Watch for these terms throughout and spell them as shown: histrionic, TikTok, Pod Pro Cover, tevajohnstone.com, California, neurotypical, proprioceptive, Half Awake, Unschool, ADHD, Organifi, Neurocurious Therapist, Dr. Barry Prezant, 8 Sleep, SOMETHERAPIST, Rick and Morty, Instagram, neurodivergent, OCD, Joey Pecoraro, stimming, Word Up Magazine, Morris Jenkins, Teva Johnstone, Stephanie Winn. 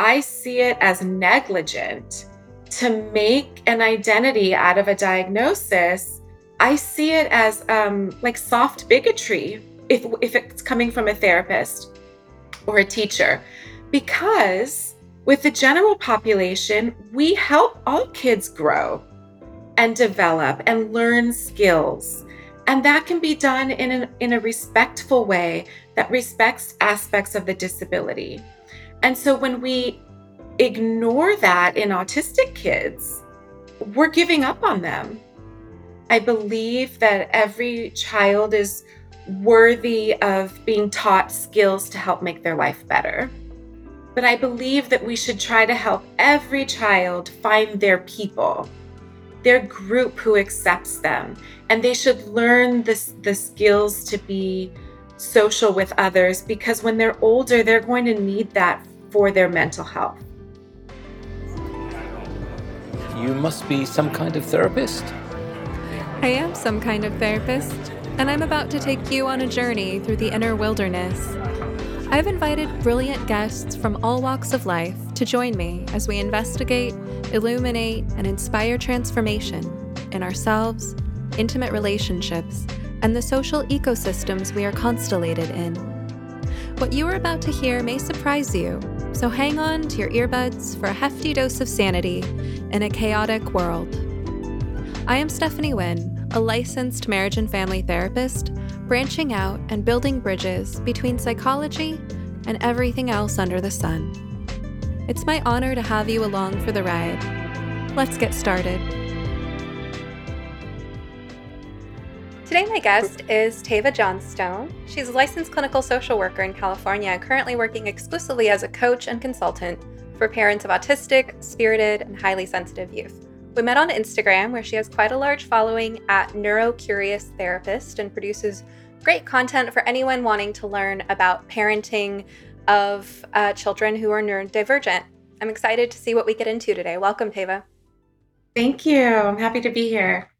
I see it as negligent to make an identity out of a diagnosis. I see it as like soft bigotry if it's coming from a therapist or a teacher, because with the general population, we help all kids grow and develop and learn skills. And that can be done in a respectful way that respects aspects of the disability. And so when we ignore that in autistic kids, we're giving up on them. I believe that every child is worthy of being taught skills to help make their life better. But I believe that we should try to help every child find their people, their group who accepts them. And they should learn the skills to be social with others, because when they're older, they're going to need that for their mental health. You must be some kind of therapist. I am some kind of therapist, and I'm about to take you on a journey through the inner wilderness. I've invited brilliant guests from all walks of life to join me as we investigate, illuminate, and inspire transformation in ourselves, intimate relationships, and the social ecosystems we are constellated in. What you are about to hear may surprise you, so hang on to your earbuds for a hefty dose of sanity in a chaotic world. I am Stephanie Winn, a licensed marriage and family therapist, branching out and building bridges between psychology and everything else under the sun. It's my honor to have you along for the ride. Let's get started. Today, my guest is Teva Johnstone. She's a licensed clinical social worker in California, currently working exclusively as a coach and consultant for parents of autistic, spirited, and highly sensitive youth. We met on Instagram, where she has quite a large following at Neurocurious Therapist and produces great content for anyone wanting to learn about parenting of children who are neurodivergent. I'm excited to see what we get into today. Welcome, Teva. Thank you. I'm happy to be here.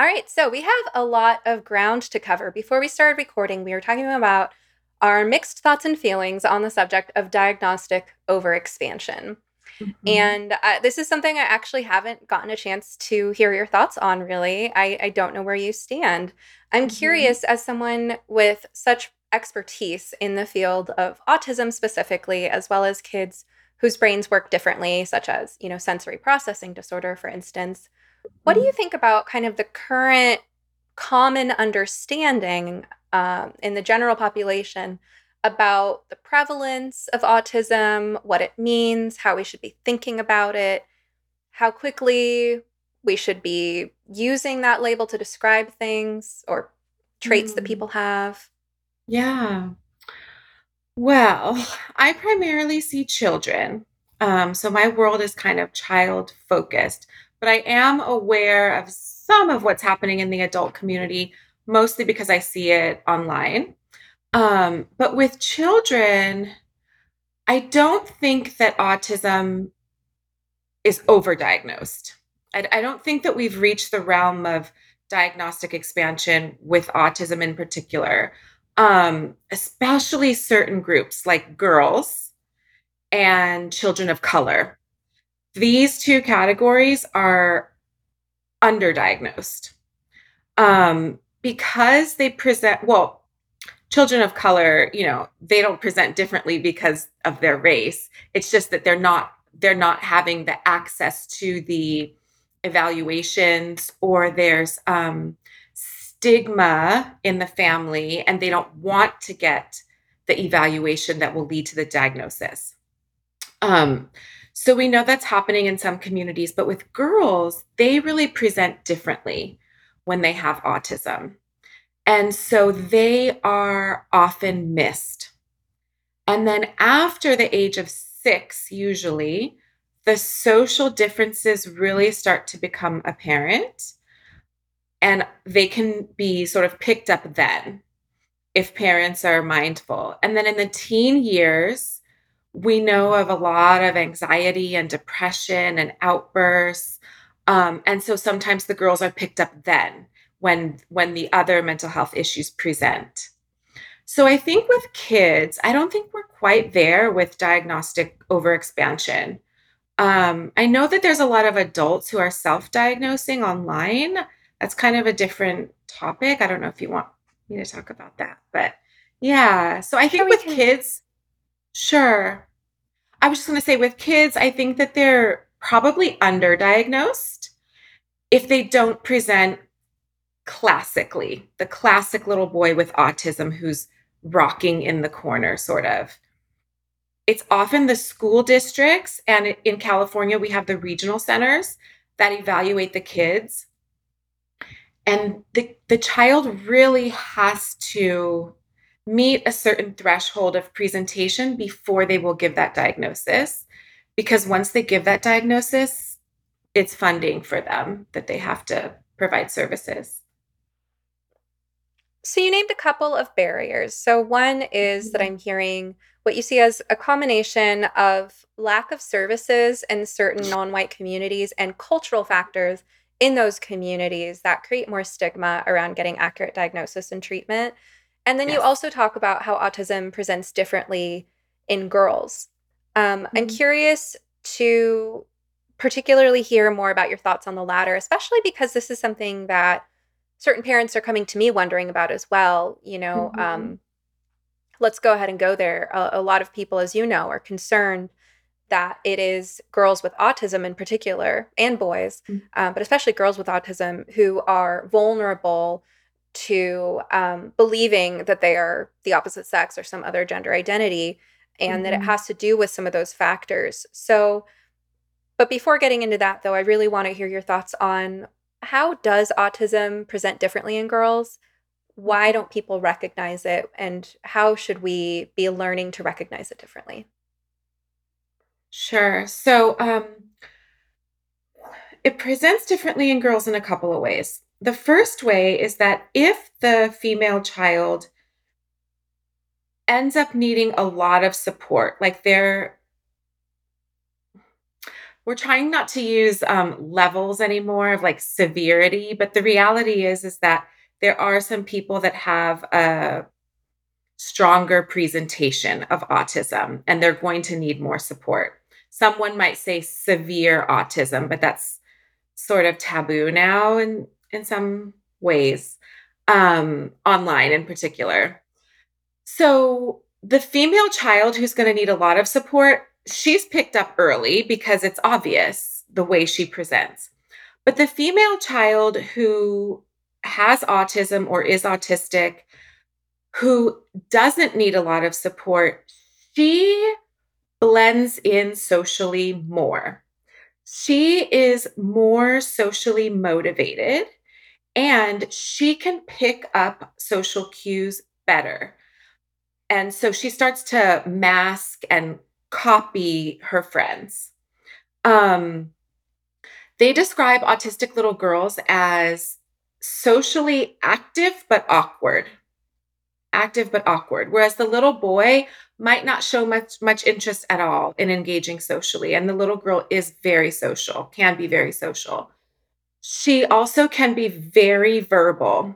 All right, so we have a lot of ground to cover. Before we started recording, we were talking about our mixed thoughts and feelings on the subject of diagnostic overexpansion. Mm-hmm. And this is something I actually haven't gotten a chance to hear your thoughts on, really. I don't know where you stand. I'm curious, as someone with such expertise in the field of autism specifically, as well as kids whose brains work differently, such as, you know, sensory processing disorder, for instance, what do you think about kind of the current common understanding in the general population about the prevalence of autism, what it means, how we should be thinking about it, how quickly we should be using that label to describe things or traits that people have? Yeah. Well, I primarily see children. So my world is kind of child focused. But I am aware of some of what's happening in the adult community, mostly because I see it online. But with children, I don't think that autism is overdiagnosed. I don't think that we've reached the realm of diagnostic expansion with autism in particular, especially certain groups like girls and children of color. These two categories are underdiagnosed because they present, well, children of color, you know, they don't present differently because of their race. It's just that they're not having the access to the evaluations, or there's stigma in the family and they don't want to get the evaluation that will lead to the diagnosis. So we know that's happening in some communities, but with girls, they really present differently when they have autism. And so they are often missed. And then after the age of 6, usually, the social differences really start to become apparent. And they can be sort of picked up then if parents are mindful. And then in the teen years, we know of a lot of anxiety and depression and outbursts. And so sometimes the girls are picked up then when the other mental health issues present. So I think with kids, I don't think we're quite there with diagnostic overexpansion. I know that there's a lot of adults who are self-diagnosing online. That's kind of a different topic. I don't know if you want me to talk about that, but yeah. So I think with kids, sure. I was just going to say with kids, I think that they're probably underdiagnosed if they don't present classically, the classic little boy with autism who's rocking in the corner, sort of. It's often the school districts, and in California, we have the regional centers that evaluate the kids. And the child really has to meet a certain threshold of presentation before they will give that diagnosis, because once they give that diagnosis, it's funding for them that they have to provide services. So you named a couple of barriers. So one is that I'm hearing what you see as a combination of lack of services in certain non-white communities and cultural factors in those communities that create more stigma around getting accurate diagnosis and treatment. And then yes. You also talk about how autism presents differently in girls. I'm curious to particularly hear more about your thoughts on the latter, especially because this is something that certain parents are coming to me wondering about as well. You know, let's go ahead and go there. A lot of people, as you know, are concerned that it is girls with autism in particular, and boys, but especially girls with autism, who are vulnerable to believing that they are the opposite sex or some other gender identity, and that it has to do with some of those factors. So, but before getting into that, though, I really want to hear your thoughts on how does autism present differently in girls? Why don't people recognize it? And how should we be learning to recognize it differently? Sure. So it presents differently in girls in a couple of ways. The first way is that if the female child ends up needing a lot of support, like we're trying not to use levels anymore of like severity, but the reality is that there are some people that have a stronger presentation of autism and they're going to need more support. Someone might say severe autism, but that's sort of taboo now in some ways, online in particular. So the female child who's going to need a lot of support, she's picked up early because it's obvious the way she presents. But the female child who has autism or is autistic, who doesn't need a lot of support, she blends in socially more. She is more socially motivated and she can pick up social cues better. And so she starts to mask and copy her friends. They describe autistic little girls as socially active but awkward, whereas the little boy might not show much interest at all in engaging socially. And the little girl is very social, can be very social. She also can be very verbal,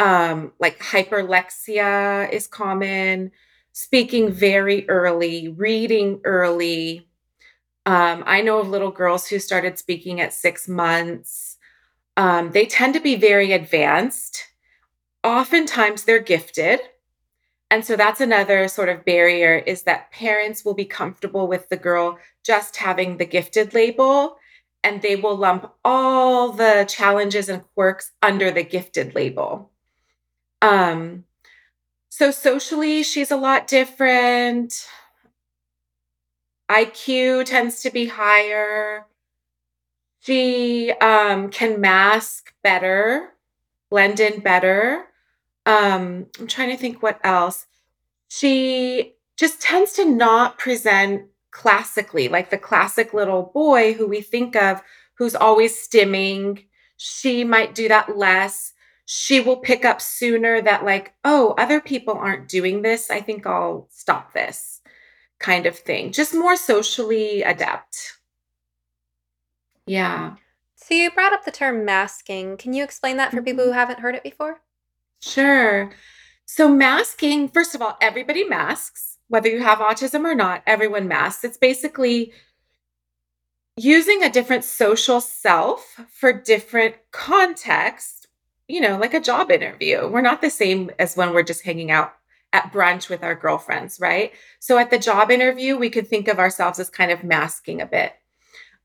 like hyperlexia is common, speaking very early, reading early. I know of little girls who started speaking at 6 months. They tend to be very advanced. Oftentimes they're gifted. And so that's another sort of barrier, is that parents will be comfortable with the girl just having the gifted label, and they will lump all the challenges and quirks under the gifted label. So socially, she's a lot different. IQ tends to be higher. She can mask better, blend in better. I'm trying to think what else. She just tends to not present classically, like the classic little boy who we think of, who's always stimming. She might do that less. She will pick up sooner that, like, oh, other people aren't doing this, I think I'll stop this kind of thing. Just more socially adept. Yeah. So you brought up the term masking. Can you explain that for people who haven't heard it before? Sure. So masking, first of all, everybody masks, whether you have autism or not, everyone masks. It's basically using a different social self for different contexts, you know, like a job interview. We're not the same as when we're just hanging out at brunch with our girlfriends, right? So at the job interview, we could think of ourselves as kind of masking a bit.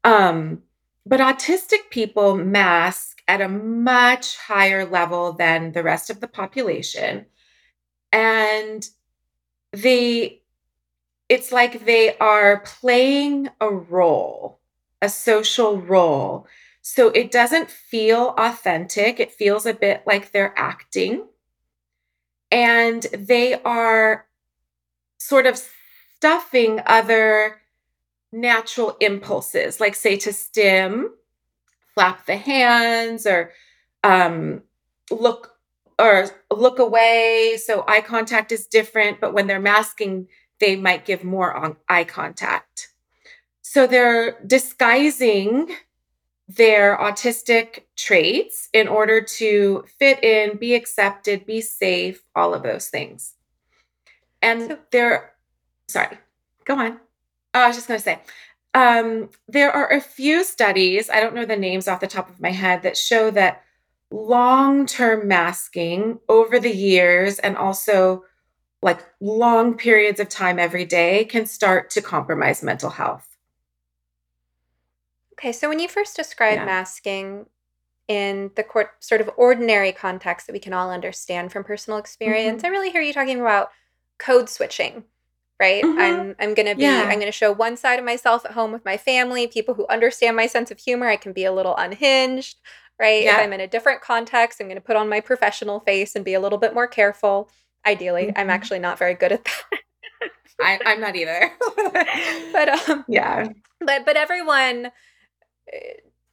But autistic people mask at a much higher level than the rest of the population. And it's like they are playing a role, a social role. So it doesn't feel authentic. It feels a bit like they're acting. And they are sort of stuffing other natural impulses, like say to stim, flap the hands, or look away. So eye contact is different, but when they're masking, they might give more on eye contact. So they're disguising their autistic traits in order to fit in, be accepted, be safe, all of those things. And go on. Oh, I was just going to say, there are a few studies, I don't know the names off the top of my head, that show that long-term masking over the years and also like long periods of time every day can start to compromise mental health. Okay. So when you first described masking in the sort of ordinary context that we can all understand from personal experience, I really hear you talking about code switching, right? I'm going to show one side of myself at home with my family, people who understand my sense of humor. I can be a little unhinged, right? Yeah. If I'm in a different context, I'm going to put on my professional face and be a little bit more careful. Ideally, I'm actually not very good at that. I'm not either. But everyone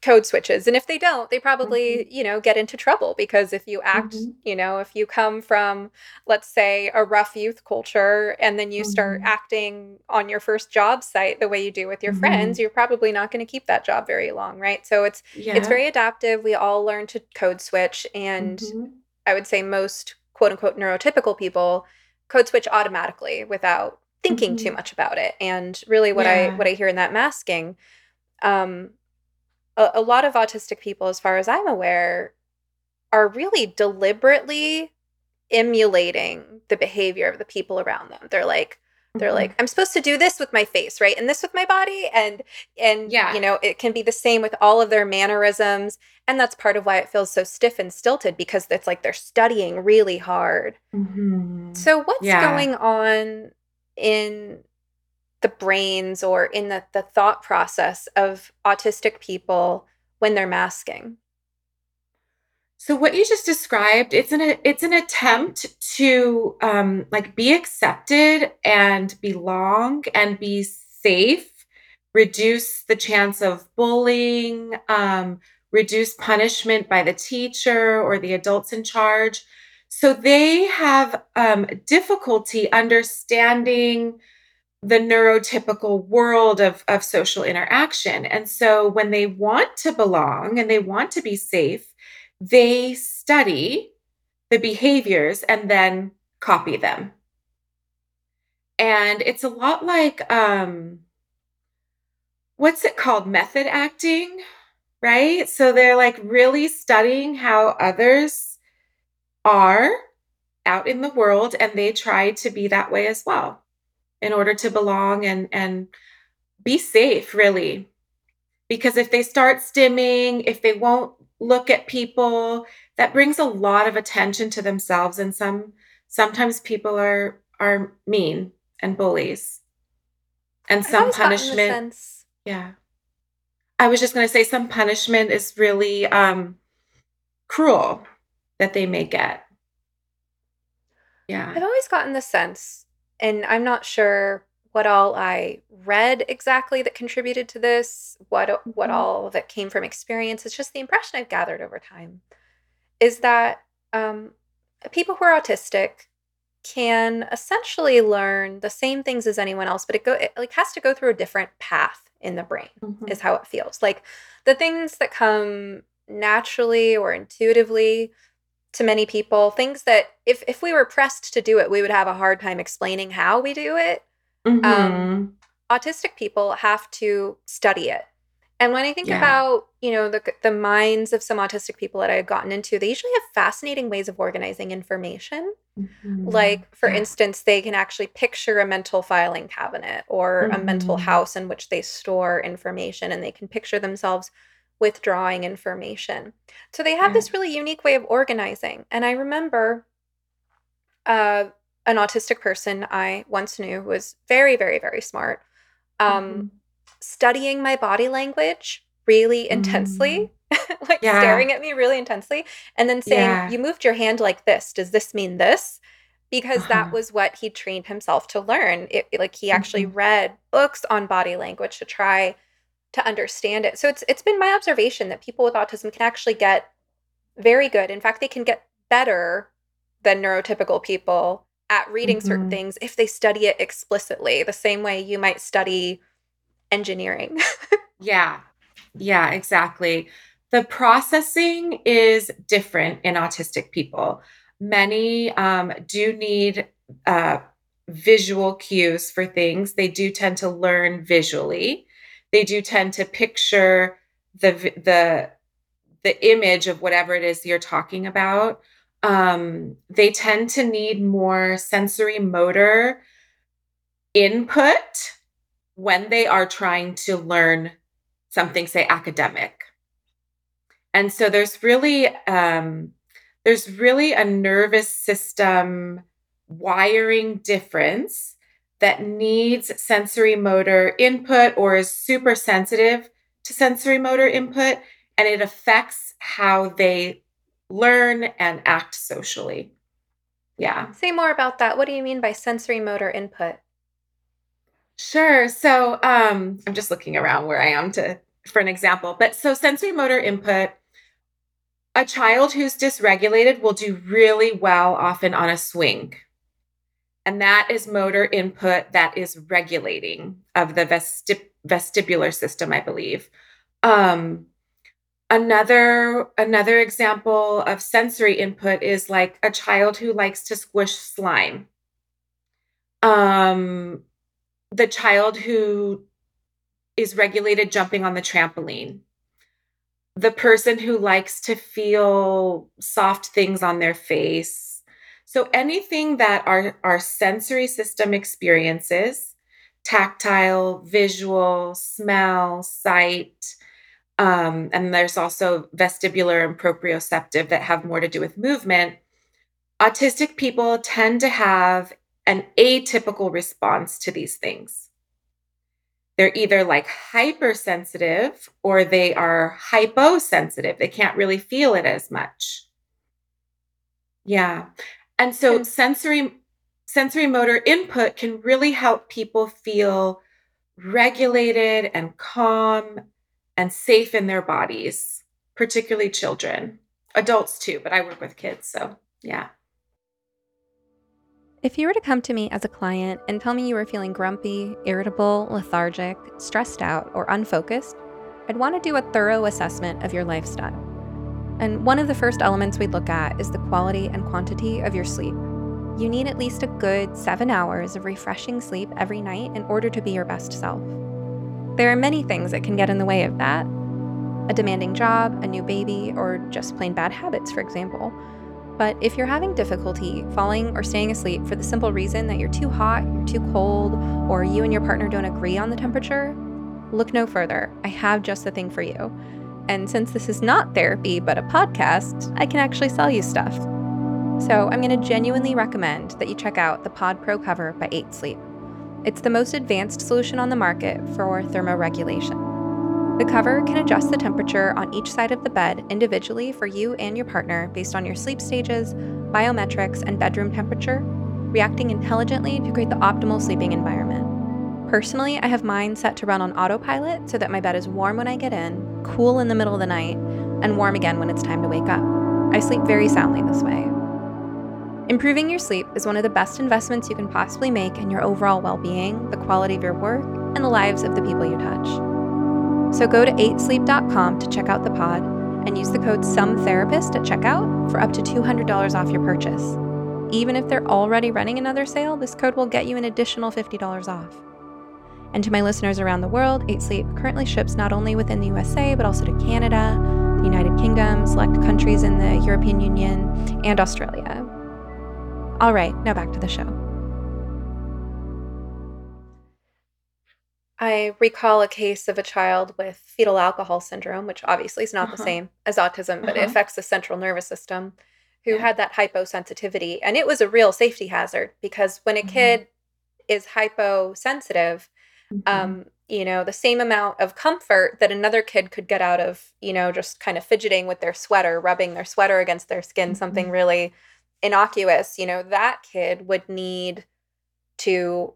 code switches. And if they don't, they probably, get into trouble, because if you act, if you come from, let's say, a rough youth culture, and then you start acting on your first job site the way you do with your friends, you're probably not going to keep that job very long, right? So it's very adaptive. We all learn to code switch. And I would say most quote unquote neurotypical people code switch automatically without thinking too much about it. And really what I hear in that masking, a lot of autistic people, as far as I'm aware, are really deliberately emulating the behavior of the people around them. They're like, I'm supposed to do this with my face, right? And this with my body. And it can be the same with all of their mannerisms. And that's part of why it feels so stiff and stilted, because it's like they're studying really hard. So what's going on in the brains or in the thought process of autistic people when they're masking? So what you just described, it's an attempt to be accepted and belong and be safe, reduce the chance of bullying, reduce punishment by the teacher or the adults in charge. So they have difficulty understanding the neurotypical world of social interaction. And so when they want to belong and they want to be safe, they study the behaviors and then copy them. And it's a lot like, what's it called? Method acting, right? So they're like really studying how others are out in the world, and they try to be that way as well in order to belong and be safe, really. Because if they start stimming, if they won't look at people, that brings a lot of attention to themselves. And sometimes people are mean and bullies, and some punishment. Yeah. I was just going to say some punishment is really cruel that they may get. Yeah. I've always gotten the sense, and I'm not sure what all I read exactly that contributed to this, what all that came from experience. It's just the impression I've gathered over time is that people who are autistic can essentially learn the same things as anyone else, but it has to go through a different path in the brain, is how it feels. Like the things that come naturally or intuitively to many people, things that if we were pressed to do it, we would have a hard time explaining how we do it. Mm-hmm. Autistic people have to study it. And when I think about, you know, the minds of some autistic people that I've gotten into, they usually have fascinating ways of organizing information. Mm-hmm. Like, for instance, they can actually picture a mental filing cabinet or a mental house in which they store information, and they can picture themselves withdrawing information. So they have this really unique way of organizing. And I remember an autistic person I once knew who was very, very, very smart, studying my body language really intensely, like staring at me really intensely, and then saying, you moved your hand like this. Does this mean this? Because that was what he trained himself to learn. Like he actually read books on body language to try to understand it. So it's been my observation that people with autism can actually get very good. In fact, they can get better than neurotypical people at reading certain things if they study it explicitly, the same way you might study engineering. Yeah, exactly. The processing is different in autistic people. Many do need visual cues for things. They do tend to learn visually. They do tend to picture the image of whatever it is you're talking about. They tend to need more sensory motor input when they are trying to learn something, say academic. And so there's really a nervous system wiring difference that needs sensory motor input or is super sensitive to sensory motor input, and it affects how they learn and act socially. Yeah. Say more about that. What do you mean by sensory motor input? Sure. So I'm just looking around where I am for an example. But so sensory motor input, a child who's dysregulated will do really well often on a swing. And that is motor input that is regulating of the vestibular system, I believe. Another example of sensory input is like a child who likes to squish slime. The child who is regulated jumping on the trampoline. The person who likes to feel soft things on their face. So anything that our sensory system experiences, tactile, visual, smell, sight, and there's also vestibular and proprioceptive that have more to do with movement, autistic people tend to have an atypical response to these things. They're either like hypersensitive or they are hyposensitive. They can't really feel it as much. Yeah. And so sensory motor input can really help people feel regulated and calm and safe in their bodies, particularly children, adults too, but I work with kids. So yeah. If you were to come to me as a client and tell me you were feeling grumpy, irritable, lethargic, stressed out, or unfocused, I'd want to do a thorough assessment of your lifestyle. And one of the first elements we look at is the quality and quantity of your sleep. You need at least a good 7 hours of refreshing sleep every night in order to be your best self. There are many things that can get in the way of that. A demanding job, a new baby, or just plain bad habits, for example. But if you're having difficulty falling or staying asleep for the simple reason that you're too hot, you're too cold, or you and your partner don't agree on the temperature, look no further. I have just the thing for you. And since this is not therapy, but a podcast, I can actually sell you stuff. So I'm going to genuinely recommend that you check out the Pod Pro Cover by 8 Sleep. It's the most advanced solution on the market for thermoregulation. The cover can adjust the temperature on each side of the bed individually for you and your partner based on your sleep stages, biometrics, and bedroom temperature, reacting intelligently to create the optimal sleeping environment. Personally, I have mine set to run on autopilot so that my bed is warm when I get in, cool in the middle of the night, and warm again when it's time to wake up. I sleep very soundly this way. Improving your sleep is one of the best investments you can possibly make in your overall well-being, the quality of your work, and the lives of the people you touch. So go to 8sleep.com to check out the pod and use the code SOMETHERAPIST at checkout for up to $200 off your purchase. Even if they're already running another sale, this code will get you an additional $50 off. And to my listeners around the world, 8 Sleep currently ships not only within the USA, but also to Canada, the United Kingdom, select countries in the European Union, and Australia. All right, now back to the show. I recall a case of a child with fetal alcohol syndrome, which obviously is not the same as autism, but it affects the central nervous system, who had that hyposensitivity. And it was a real safety hazard, because when a kid is hyposensitive, you know, the same amount of comfort that another kid could get out of, you know, just kind of fidgeting with their sweater, rubbing their sweater against their skin, something really innocuous, you know, that kid would need to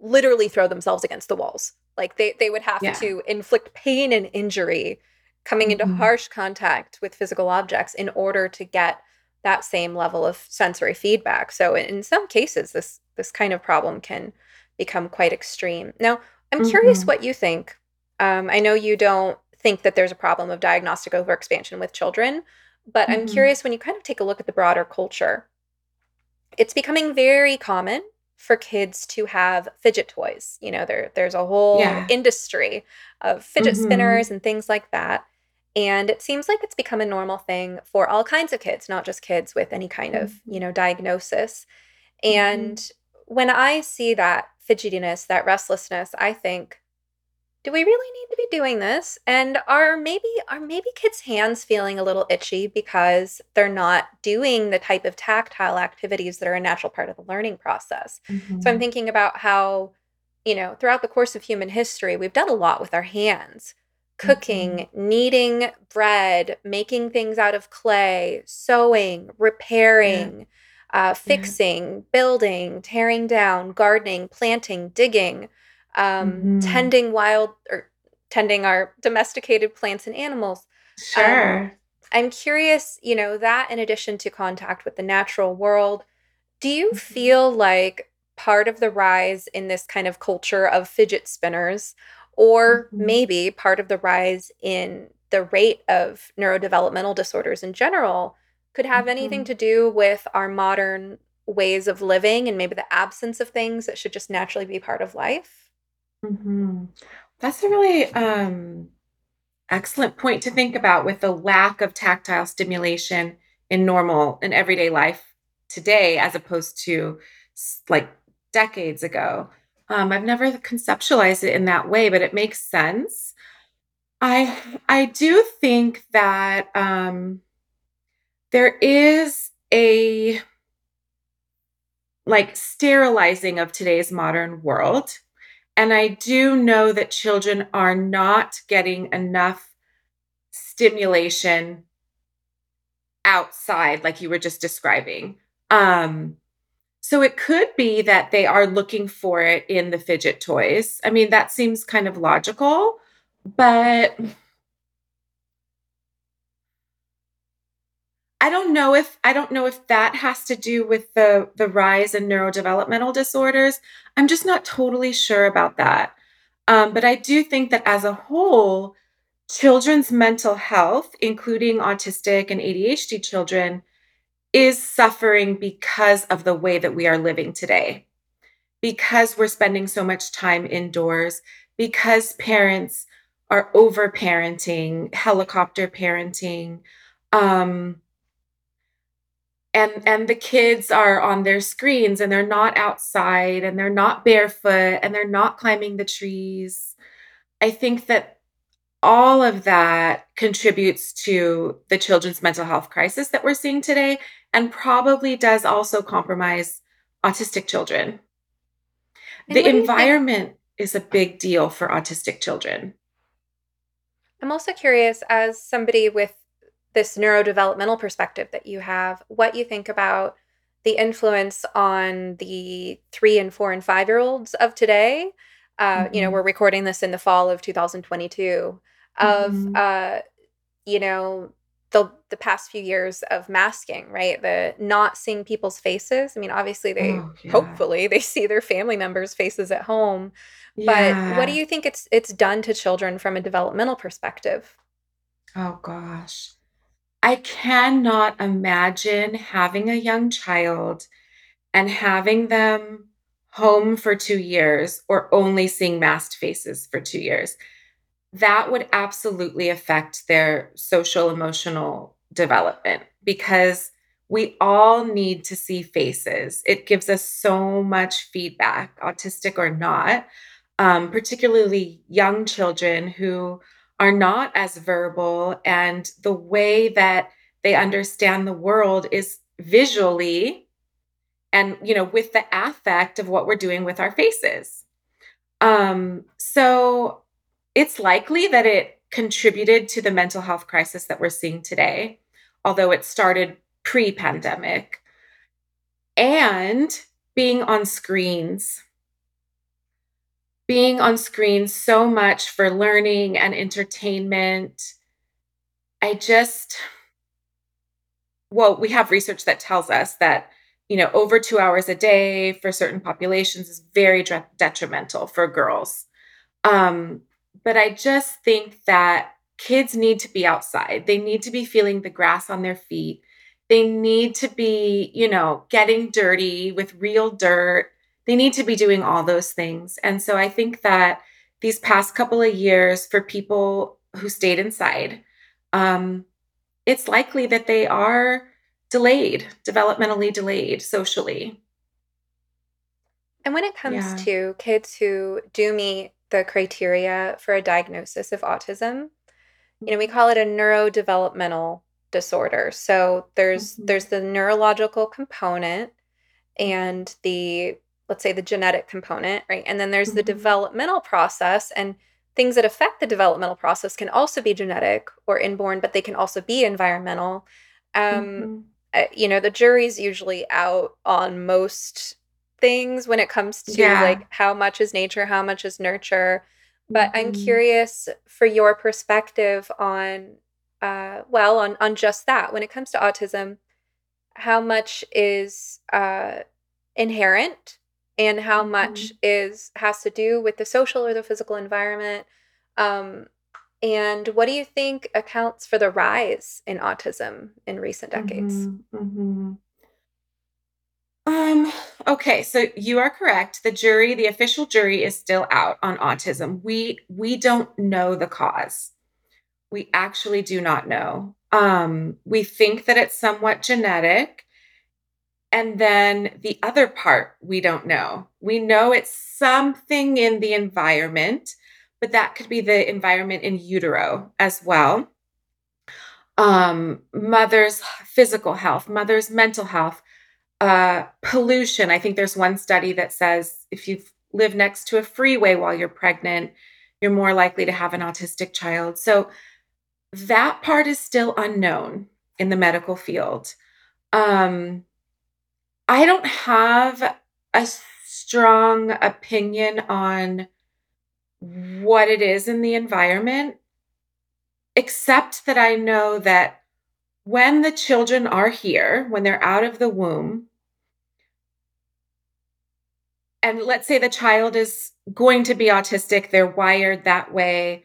literally throw themselves against the walls. Like they would have to inflict pain and injury coming into harsh contact with physical objects in order to get that same level of sensory feedback. So in some cases, this kind of problem can become quite extreme. Now, I'm curious what you think. I know you don't think that there's a problem of diagnostic overexpansion with children, but I'm curious, when you kind of take a look at the broader culture, it's becoming very common for kids to have fidget toys. You know, there's a whole industry of fidget spinners and things like that. And it seems like it's become a normal thing for all kinds of kids, not just kids with any kind of, you know, diagnosis. And when I see that fidgetiness, that restlessness, I think, do we really need to be doing this? And are maybe kids' hands feeling a little itchy because they're not doing the type of tactile activities that are a natural part of the learning process? So I'm thinking about how, you know, throughout the course of human history, we've done a lot with our hands. Cooking, kneading bread, making things out of clay, sewing, repairing, fixing, building, tearing down, gardening, planting, digging, tending our domesticated plants and animals. Sure. I'm curious, you know, that in addition to contact with the natural world, do you feel like part of the rise in this kind of culture of fidget spinners, or maybe part of the rise in the rate of neurodevelopmental disorders in general, could have anything to do with our modern ways of living and maybe the absence of things that should just naturally be part of life? That's a really excellent point to think about, with the lack of tactile stimulation in normal and everyday life today, as opposed to like decades ago. I've never conceptualized it in that way, but it makes sense. I do think that there is a like sterilizing of today's modern world. And I do know that children are not getting enough stimulation outside, like you were just describing. So it could be that they are looking for it in the fidget toys. I mean, that seems kind of logical, but I don't know if that has to do with the rise in neurodevelopmental disorders. I'm just not totally sure about that. But I do think that as a whole, children's mental health, including autistic and ADHD children, is suffering because of the way that we are living today, because we're spending so much time indoors, because parents are overparenting, helicopter parenting, and the kids are on their screens and they're not outside and they're not barefoot and they're not climbing the trees. I think that all of that contributes to the children's mental health crisis that we're seeing today, and probably does also compromise autistic children. And the environment is a big deal for autistic children. I'm also curious, as somebody with this neurodevelopmental perspective that you have, what you think about the influence on the 3-, 4-, and 5-year-olds of today. You know, we're recording this in the fall of 2022. You know, the past few years of masking, right? The not seeing people's faces. I mean, obviously hopefully they see their family members' faces at home. But what do you think it's done to children from a developmental perspective? Oh gosh. I cannot imagine having a young child and having them home for 2 years or only seeing masked faces for 2 years. That would absolutely affect their social emotional development because we all need to see faces. It gives us so much feedback, autistic or not, particularly young children who are not as verbal, and the way that they understand the world is visually and, you know, with the affect of what we're doing with our faces. So it's likely that it contributed to the mental health crisis that we're seeing today, although it started pre-pandemic. And being on screens so much for learning and entertainment. We have research that tells us that, you know, over 2 hours a day for certain populations is very detrimental for girls. But I just think that kids need to be outside. They need to be feeling the grass on their feet. They need to be, you know, getting dirty with real dirt. They need to be doing all those things. And so I think that these past couple of years for people who stayed inside, it's likely that they are delayed, developmentally delayed socially. And when it comes to kids who do meet the criteria for a diagnosis of autism, you know, we call it a neurodevelopmental disorder. So there's the neurological component and the, let's say, the genetic component, right? And then there's the developmental process, and things that affect the developmental process can also be genetic or inborn, but they can also be environmental. You know, the jury's usually out on most things when it comes to like how much is nature, how much is nurture. But I'm curious for your perspective on just that. When it comes to autism, how much is inherent and how much has to do with the social or the physical environment? And what do you think accounts for the rise in autism in recent decades? Okay, so you are correct. The official jury is still out on autism. We don't know the cause. We actually do not know. We think that it's somewhat genetic. And then the other part, we don't know. We know it's something in the environment, but that could be the environment in utero as well. Mother's physical health, mother's mental health, pollution. I think there's one study that says if you live next to a freeway while you're pregnant, you're more likely to have an autistic child. So that part is still unknown in the medical field. I don't have a strong opinion on what it is in the environment, except that I know that when the children are here, when they're out of the womb, and let's say the child is going to be autistic, they're wired that way.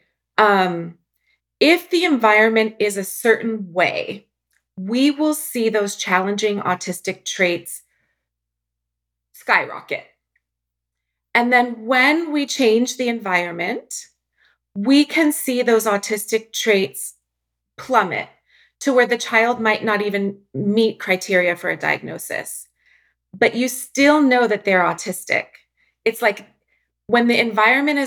If the environment is a certain way, we will see those challenging autistic traits skyrocket. And then when we change the environment, we can see those autistic traits plummet to where the child might not even meet criteria for a diagnosis. But you still know that they're autistic. It's like when the environment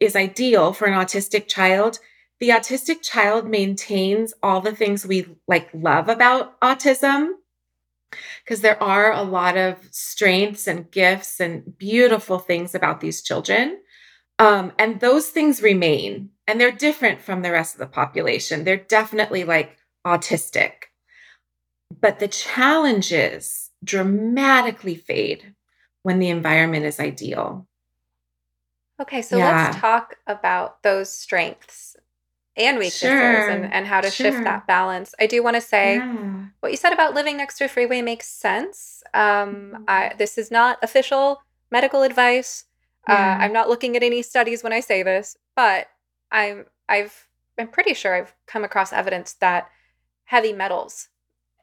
is ideal for an autistic child, the autistic child maintains all the things we love about autism, because there are a lot of strengths and gifts and beautiful things about these children. And those things remain, and they're different from the rest of the population. They're definitely autistic, but the challenges dramatically fade when the environment is ideal. Okay. So let's talk about those strengths and weaknesses and how to shift that balance. I do want to say what you said about living next to a freeway makes sense. This is not official medical advice. I'm not looking at any studies when I say this, but I'm pretty sure I've come across evidence that heavy metals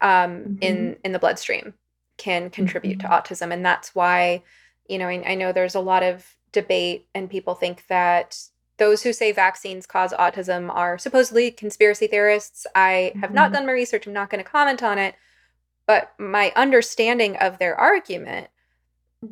in the bloodstream can contribute to autism. And that's why, you know, I know there's a lot of debate and people think that those who say vaccines cause autism are supposedly conspiracy theorists. I have not done my research. I'm not going to comment on it. But my understanding of their argument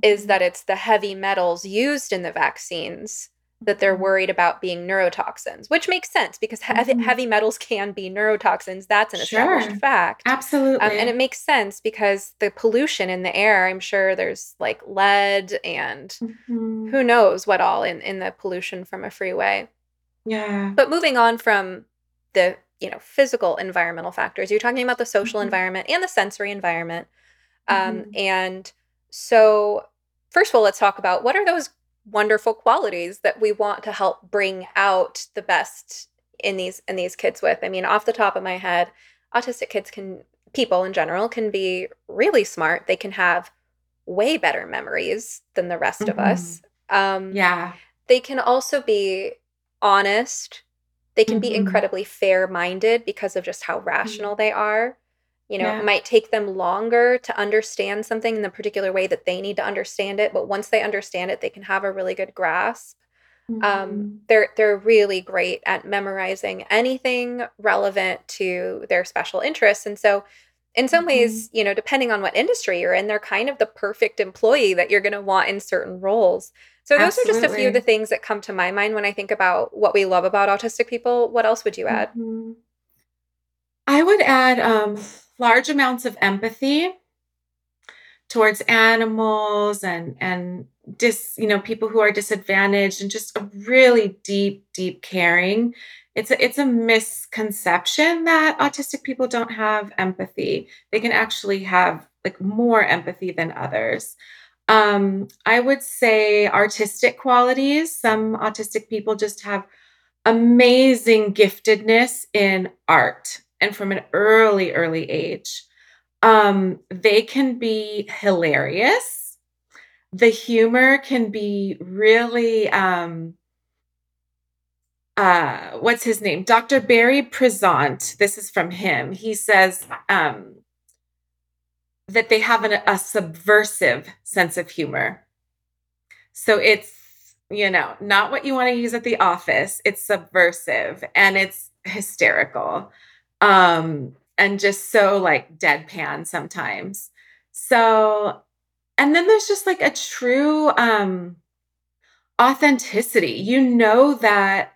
is that it's the heavy metals used in the vaccines that they're worried about being neurotoxins, which makes sense because heavy metals can be neurotoxins. That's an established fact. Absolutely. And it makes sense because the pollution in the air, I'm sure there's like lead and who knows what all in the pollution from a freeway. Yeah. But moving on from the, you know, physical environmental factors, you're talking about the social environment and the sensory environment. And so first of all, let's talk about what are those wonderful qualities that we want to help bring out the best in these kids with. I mean, off the top of my head, autistic kids can, people in general, can be really smart. They can have way better memories than the rest of us. They can also be honest. They can be incredibly fair-minded because of just how rational they are. You know, it might take them longer to understand something in the particular way that they need to understand it. But once they understand it, they can have a really good grasp. They're really great at memorizing anything relevant to their special interests. And so in some ways, you know, depending on what industry you're in, they're kind of the perfect employee that you're going to want in certain roles. So those are just a few of the things that come to my mind when I think about what we love about autistic people. What else would you add? I would add... large amounts of empathy towards animals and people who are disadvantaged, and just a really deep caring. It's a misconception that autistic people don't have empathy. They can actually have like more empathy than others. I would say artistic qualities. Some autistic people just have amazing giftedness in art. And from an early age, they can be hilarious. The humor can be really, what's his name? Dr. Barry Prezant. This is from him. He says that they have a subversive sense of humor. So it's, you know, not what you want to use at the office. It's subversive and it's hysterical. And just so like deadpan sometimes. So, and then there's just like a true, authenticity, you know, that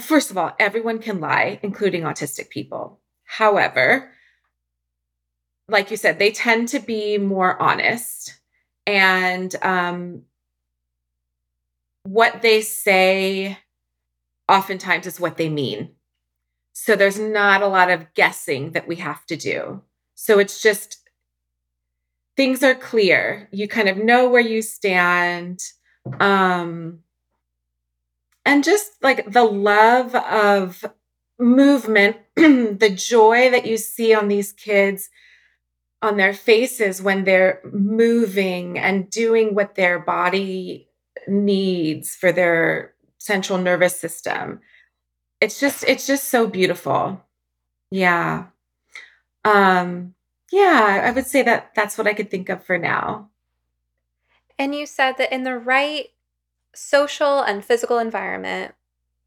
first of all, everyone can lie, including autistic people. However, like you said, they tend to be more honest, and, what they say oftentimes is what they mean. So there's not a lot of guessing that we have to do. So it's just, things are clear. You kind of know where you stand. And just like the love of movement, the joy that you see on these kids, on their faces when they're moving and doing what their body needs for their central nervous system. It's just so beautiful. Yeah. Yeah, I would say that that's what I could think of for now. And you said that in the right social and physical environment,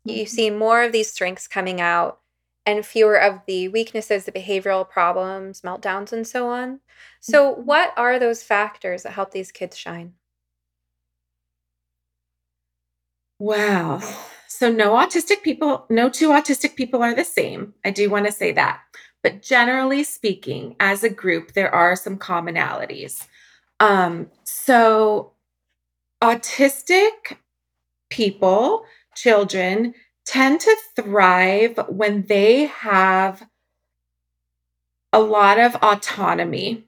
you see more of these strengths coming out and fewer of the weaknesses, the behavioral problems, meltdowns, and so on. So what are those factors that help these kids shine? Wow. So no two autistic people are the same. I do want to say that. But generally speaking, as a group, there are some commonalities. So autistic people, children, tend to thrive when they have a lot of autonomy,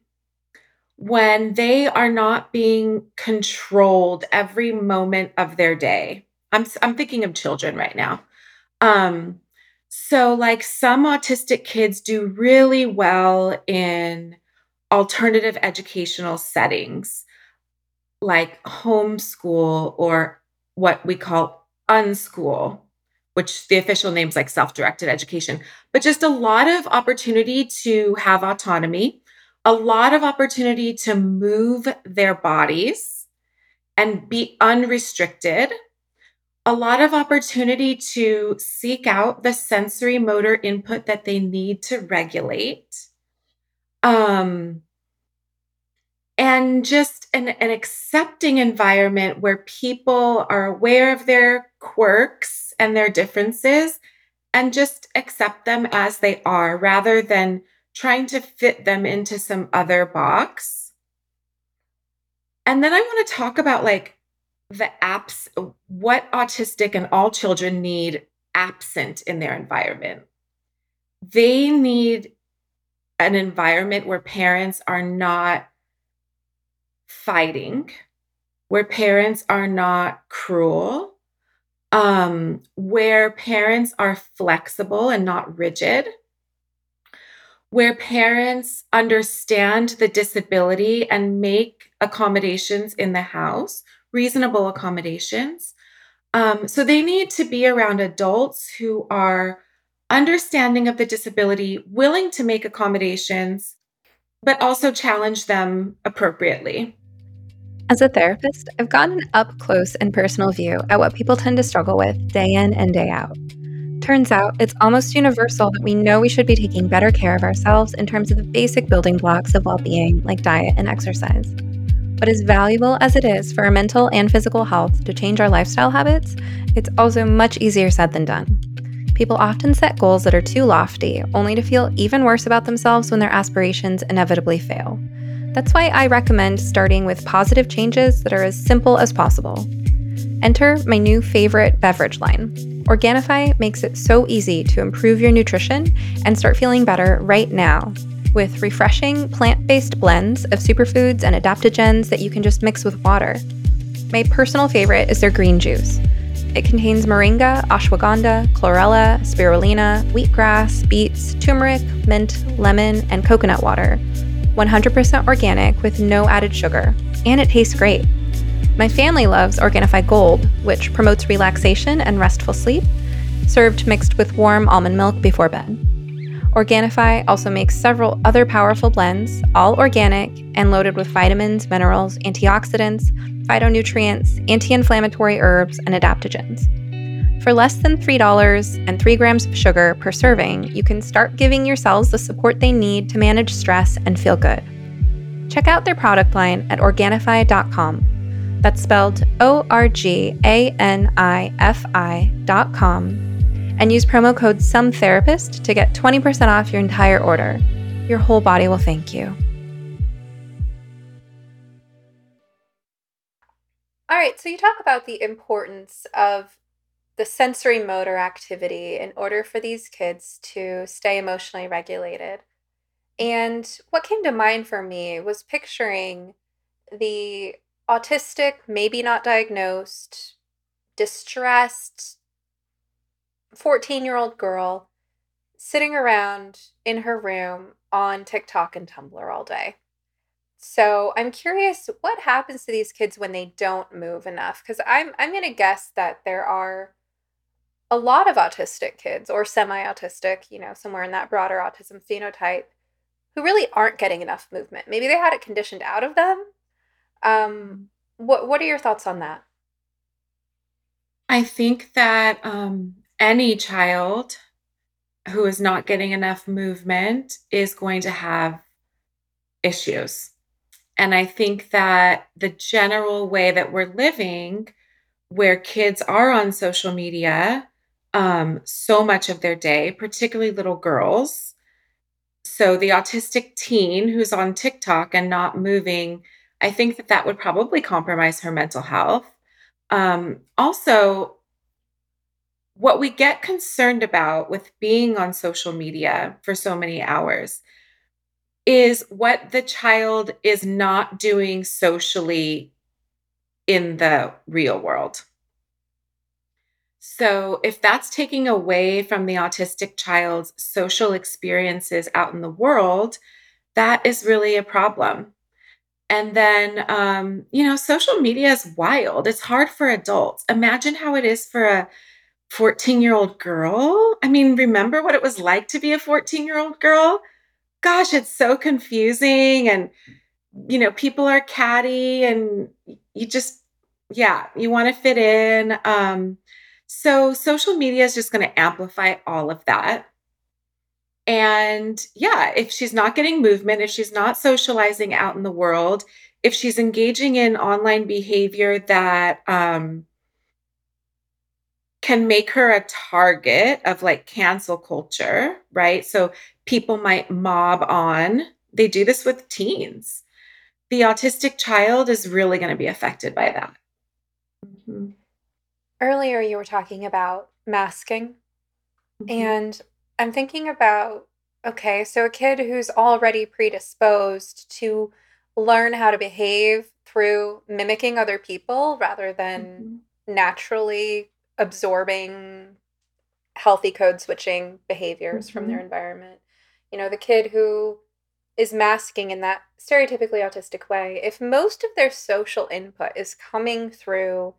when they are not being controlled every moment of their day. I'm thinking of children right now. So like some autistic kids do really well in alternative educational settings, like homeschool or what we call unschool, which the official name's like self-directed education, but just a lot of opportunity to have autonomy, a lot of opportunity to move their bodies and be unrestricted, a lot of opportunity to seek out the sensory motor input that they need to regulate. And just an accepting environment where people are aware of their quirks and their differences and just accept them as they are rather than trying to fit them into some other box. And then I want to talk about like the apps, what autistic and all children need absent in their environment. They need an environment where parents are not fighting, where parents are not cruel, where parents are flexible and not rigid, where parents understand the disability and make accommodations in the house, reasonable accommodations. So they need to be around adults who are understanding of the disability, willing to make accommodations, but also challenge them appropriately. As a therapist, I've gotten an up-close and personal view at what people tend to struggle with day in and day out. Turns out, it's almost universal that we know we should be taking better care of ourselves in terms of the basic building blocks of well-being, like diet and exercise. But as valuable as it is for our mental and physical health to change our lifestyle habits, it's also much easier said than done. People often set goals that are too lofty, only to feel even worse about themselves when their aspirations inevitably fail. That's why I recommend starting with positive changes that are as simple as possible. Enter my new favorite beverage line. Organifi makes it so easy to improve your nutrition and start feeling better right now with refreshing plant-based blends of superfoods and adaptogens that you can just mix with water. My personal favorite is their green juice. It contains moringa, ashwagandha, chlorella, spirulina, wheatgrass, beets, turmeric, mint, lemon, and coconut water. 100% organic with no added sugar, and it tastes great. My family loves Organifi Gold, which promotes relaxation and restful sleep, served mixed with warm almond milk before bed. Organifi also makes several other powerful blends, all organic and loaded with vitamins, minerals, antioxidants, phytonutrients, anti-inflammatory herbs, and adaptogens. For less than $3 and 3 grams of sugar per serving, you can start giving yourselves the support they need to manage stress and feel good. Check out their product line at Organifi.com. That's spelled Organifi.com. And use promo code SOMETHERAPIST to get 20% off your entire order. Your whole body will thank you. All right, so you talk about the importance of the sensory motor activity in order for these kids to stay emotionally regulated. And what came to mind for me was picturing the autistic, maybe not diagnosed, distressed, 14-year-old girl sitting around in her room on TikTok and Tumblr all day. So I'm curious what happens to these kids when they don't move enough, because I'm going to guess that there are a lot of autistic kids or semi-autistic, you know, somewhere in that broader autism phenotype who really aren't getting enough movement. Maybe they had it conditioned out of them. What are your thoughts on that? I think that any child who is not getting enough movement is going to have issues. And I think that the general way that we're living, where kids are on social media so much of their day, particularly little girls. So the autistic teen who's on TikTok and not moving, I think that that would probably compromise her mental health. Also, what we get concerned about with being on social media for so many hours is what the child is not doing socially in the real world. So if that's taking away from the autistic child's social experiences out in the world, that is really a problem. And then, social media is wild. It's hard for adults. Imagine how it is for a 14-year-old girl? I mean, remember what it was like to be a 14-year-old girl? Gosh, it's so confusing. And, you know, people are catty and you just, yeah, you want to fit in. So social media is just going to amplify all of that. And yeah, if she's not getting movement, if she's not socializing out in the world, if she's engaging in online behavior that can make her a target of like cancel culture, right? So people might mob on. They do this with teens. The autistic child is really going to be affected by that. Mm-hmm. Earlier, you were talking about masking. Mm-hmm. And I'm thinking about, okay, so a kid who's already predisposed to learn how to behave through mimicking other people rather than mm-hmm. naturally absorbing healthy code switching behaviors mm-hmm. from their environment. You know, the kid who is masking in that stereotypically autistic way, if most of their social input is coming through,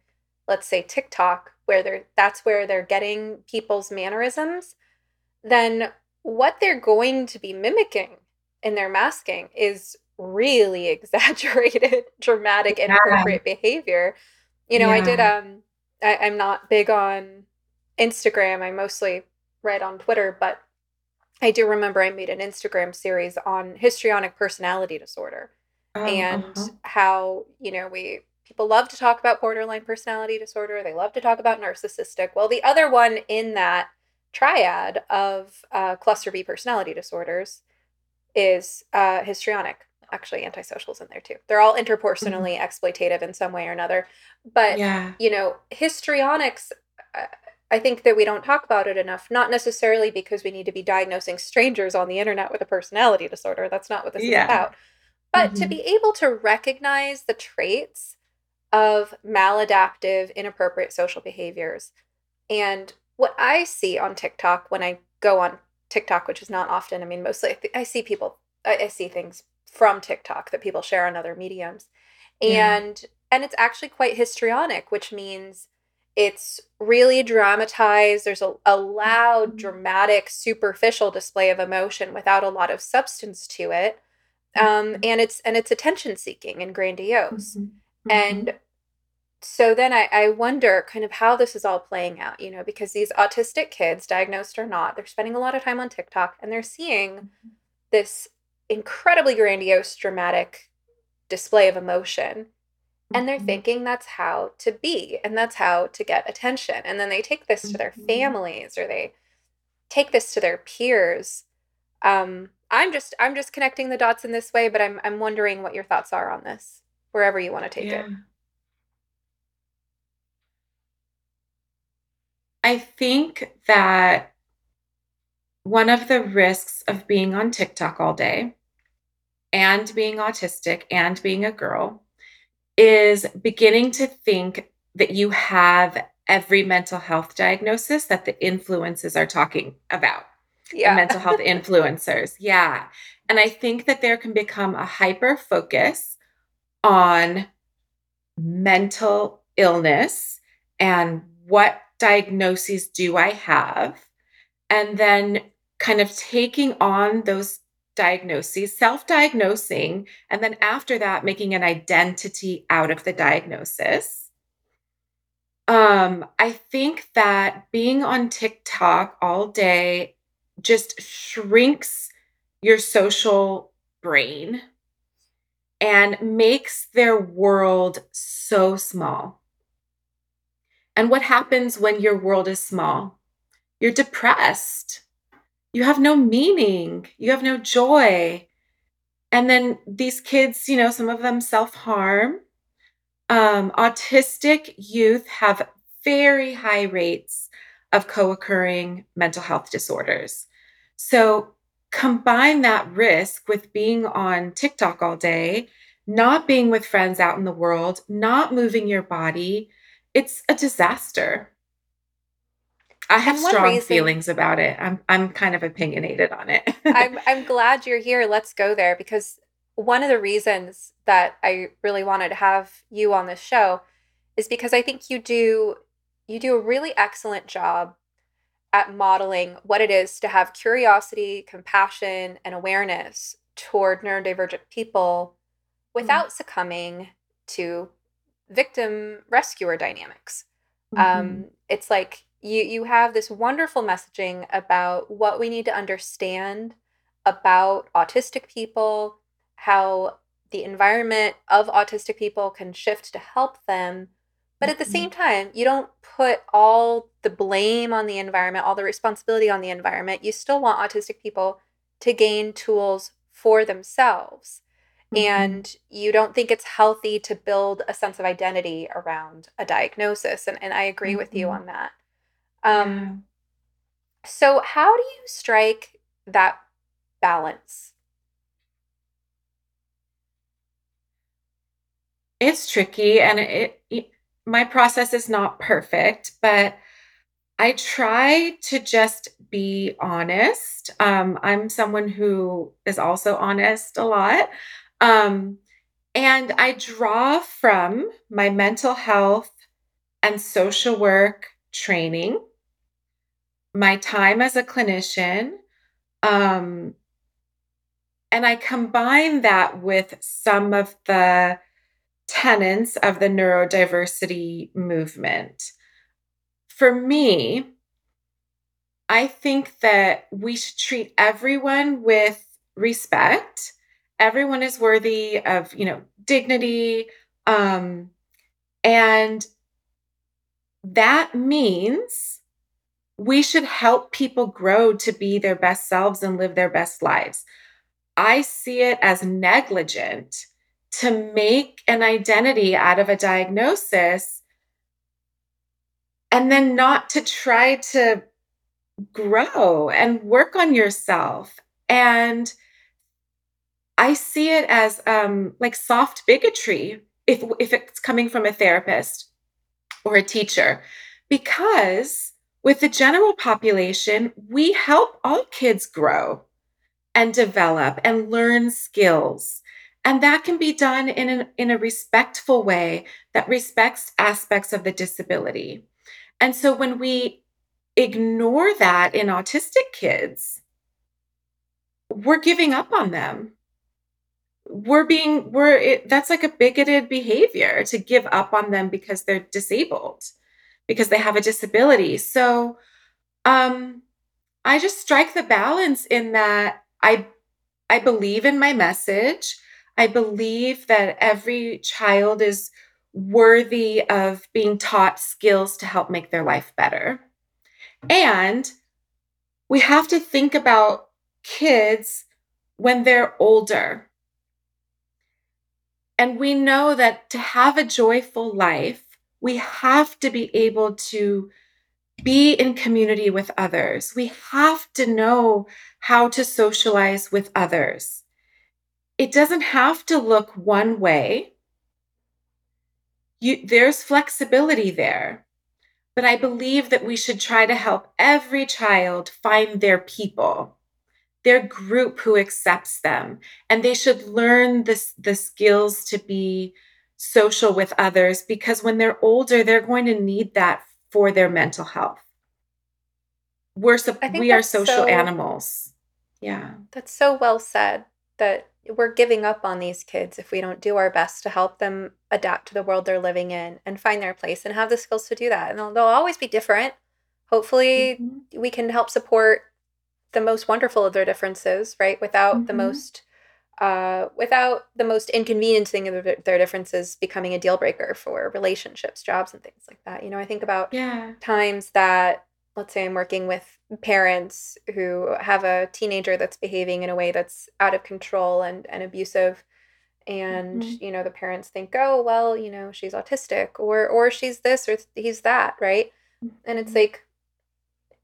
let's say TikTok, that's where they're getting people's mannerisms, then what they're going to be mimicking in their masking is really exaggerated, dramatic, inappropriate behavior. You know, yeah. I did, I'm not big on Instagram. I mostly write on Twitter, but I do remember I made an Instagram series on histrionic personality disorder and how, you know, people love to talk about borderline personality disorder. They love to talk about narcissistic. Well, the other one in that triad of cluster B personality disorders is histrionic. Actually, antisocial's in there too. They're all interpersonally mm-hmm. exploitative in some way or another. But, you know, histrionics, I think that we don't talk about it enough, not necessarily because we need to be diagnosing strangers on the internet with a personality disorder. That's not what this is about. But mm-hmm. to be able to recognize the traits of maladaptive, inappropriate social behaviors. And what I see on TikTok when I go on TikTok, which is not often, I mean, mostly I see people, I see things from TikTok that people share on other mediums. And it's actually quite histrionic, which means it's really dramatized. There's a loud, dramatic, superficial display of emotion without a lot of substance to it. And it's attention seeking and grandiose. Mm-hmm. Mm-hmm. And so then I wonder kind of how this is all playing out, you know, because these autistic kids, diagnosed or not, they're spending a lot of time on TikTok and they're seeing this incredibly grandiose, dramatic display of emotion. And they're thinking that's how to be and that's how to get attention. And then they take this to their families or they take this to their peers. I'm just connecting the dots in this way, but I'm wondering what your thoughts are on this, wherever you want to take it. I think that one of the risks of being on TikTok all day and being autistic and being a girl is beginning to think that you have every mental health diagnosis that the influencers are talking about. Yeah. The mental health influencers. Yeah. And I think that there can become a hyper focus on mental illness and what diagnoses do I have? And then kind of taking on those diagnoses, self-diagnosing, and then after that, making an identity out of the diagnosis. I think that being on TikTok all day just shrinks your social brain and makes their world so small. And what happens when your world is small? You're depressed. You have no meaning. You have no joy. And then these kids, you know, some of them self-harm. Autistic youth have very high rates of co-occurring mental health disorders. So combine that risk with being on TikTok all day, not being with friends out in the world, not moving your body. It's a disaster. I have strong feelings about it. I'm kind of opinionated on it. I'm glad you're here. Let's go there, because one of the reasons that I really wanted to have you on this show is because I think you do You do a really excellent job at modeling what it is to have curiosity, compassion, and awareness toward neurodivergent people without succumbing to victim-rescuer dynamics. It's like you have this wonderful messaging about what we need to understand about autistic people, how the environment of autistic people can shift to help them. But at the same time, you don't put all the blame on the environment, all the responsibility on the environment. You still want autistic people to gain tools for themselves. And you don't think it's healthy to build a sense of identity around a diagnosis. And I agree with you on that. So how do you strike that balance? It's tricky, and my process is not perfect, but I try to just be honest. I'm someone who is also honest a lot. And I draw from my mental health and social work training, my time as a clinician, and I combine that with some of the tenets of the neurodiversity movement. For me, I think that we should treat everyone with respect. Everyone is worthy of, dignity. And that means we should help people grow to be their best selves and live their best lives. I see it as negligent to make an identity out of a diagnosis and then not to try to grow and work on yourself. And I see it as like soft bigotry if it's coming from a therapist or a teacher, because with the general population, we help all kids grow and develop and learn skills. And that can be done in a respectful way that respects aspects of the disability. And so when we ignore that in autistic kids, we're giving up on them. That's like a bigoted behavior to give up on them because they're disabled, because they have a disability. So I just strike the balance in that I believe in my message. I believe that every child is worthy of being taught skills to help make their life better. And we have to think about kids when they're older. And we know that to have a joyful life, we have to be able to be in community with others. We have to know how to socialize with others. It doesn't have to look one way. There's flexibility there. But I believe that we should try to help every child find their people, their group who accepts them. And they should learn the skills to be social with others, because when they're older, they're going to need that for their mental health. We are social animals. Yeah. That's so well said, that we're giving up on these kids if we don't do our best to help them adapt to the world they're living in and find their place and have the skills to do that. And they'll always be different. Hopefully we can help support the most wonderful of their differences, right? Without the most inconveniencing of their differences becoming a deal breaker for relationships, jobs, and things like that. I think about times that, let's say I'm working with parents who have a teenager that's behaving in a way that's out of control and abusive. And, the parents think, oh, well, she's autistic or she's this or he's that, right? And it's like,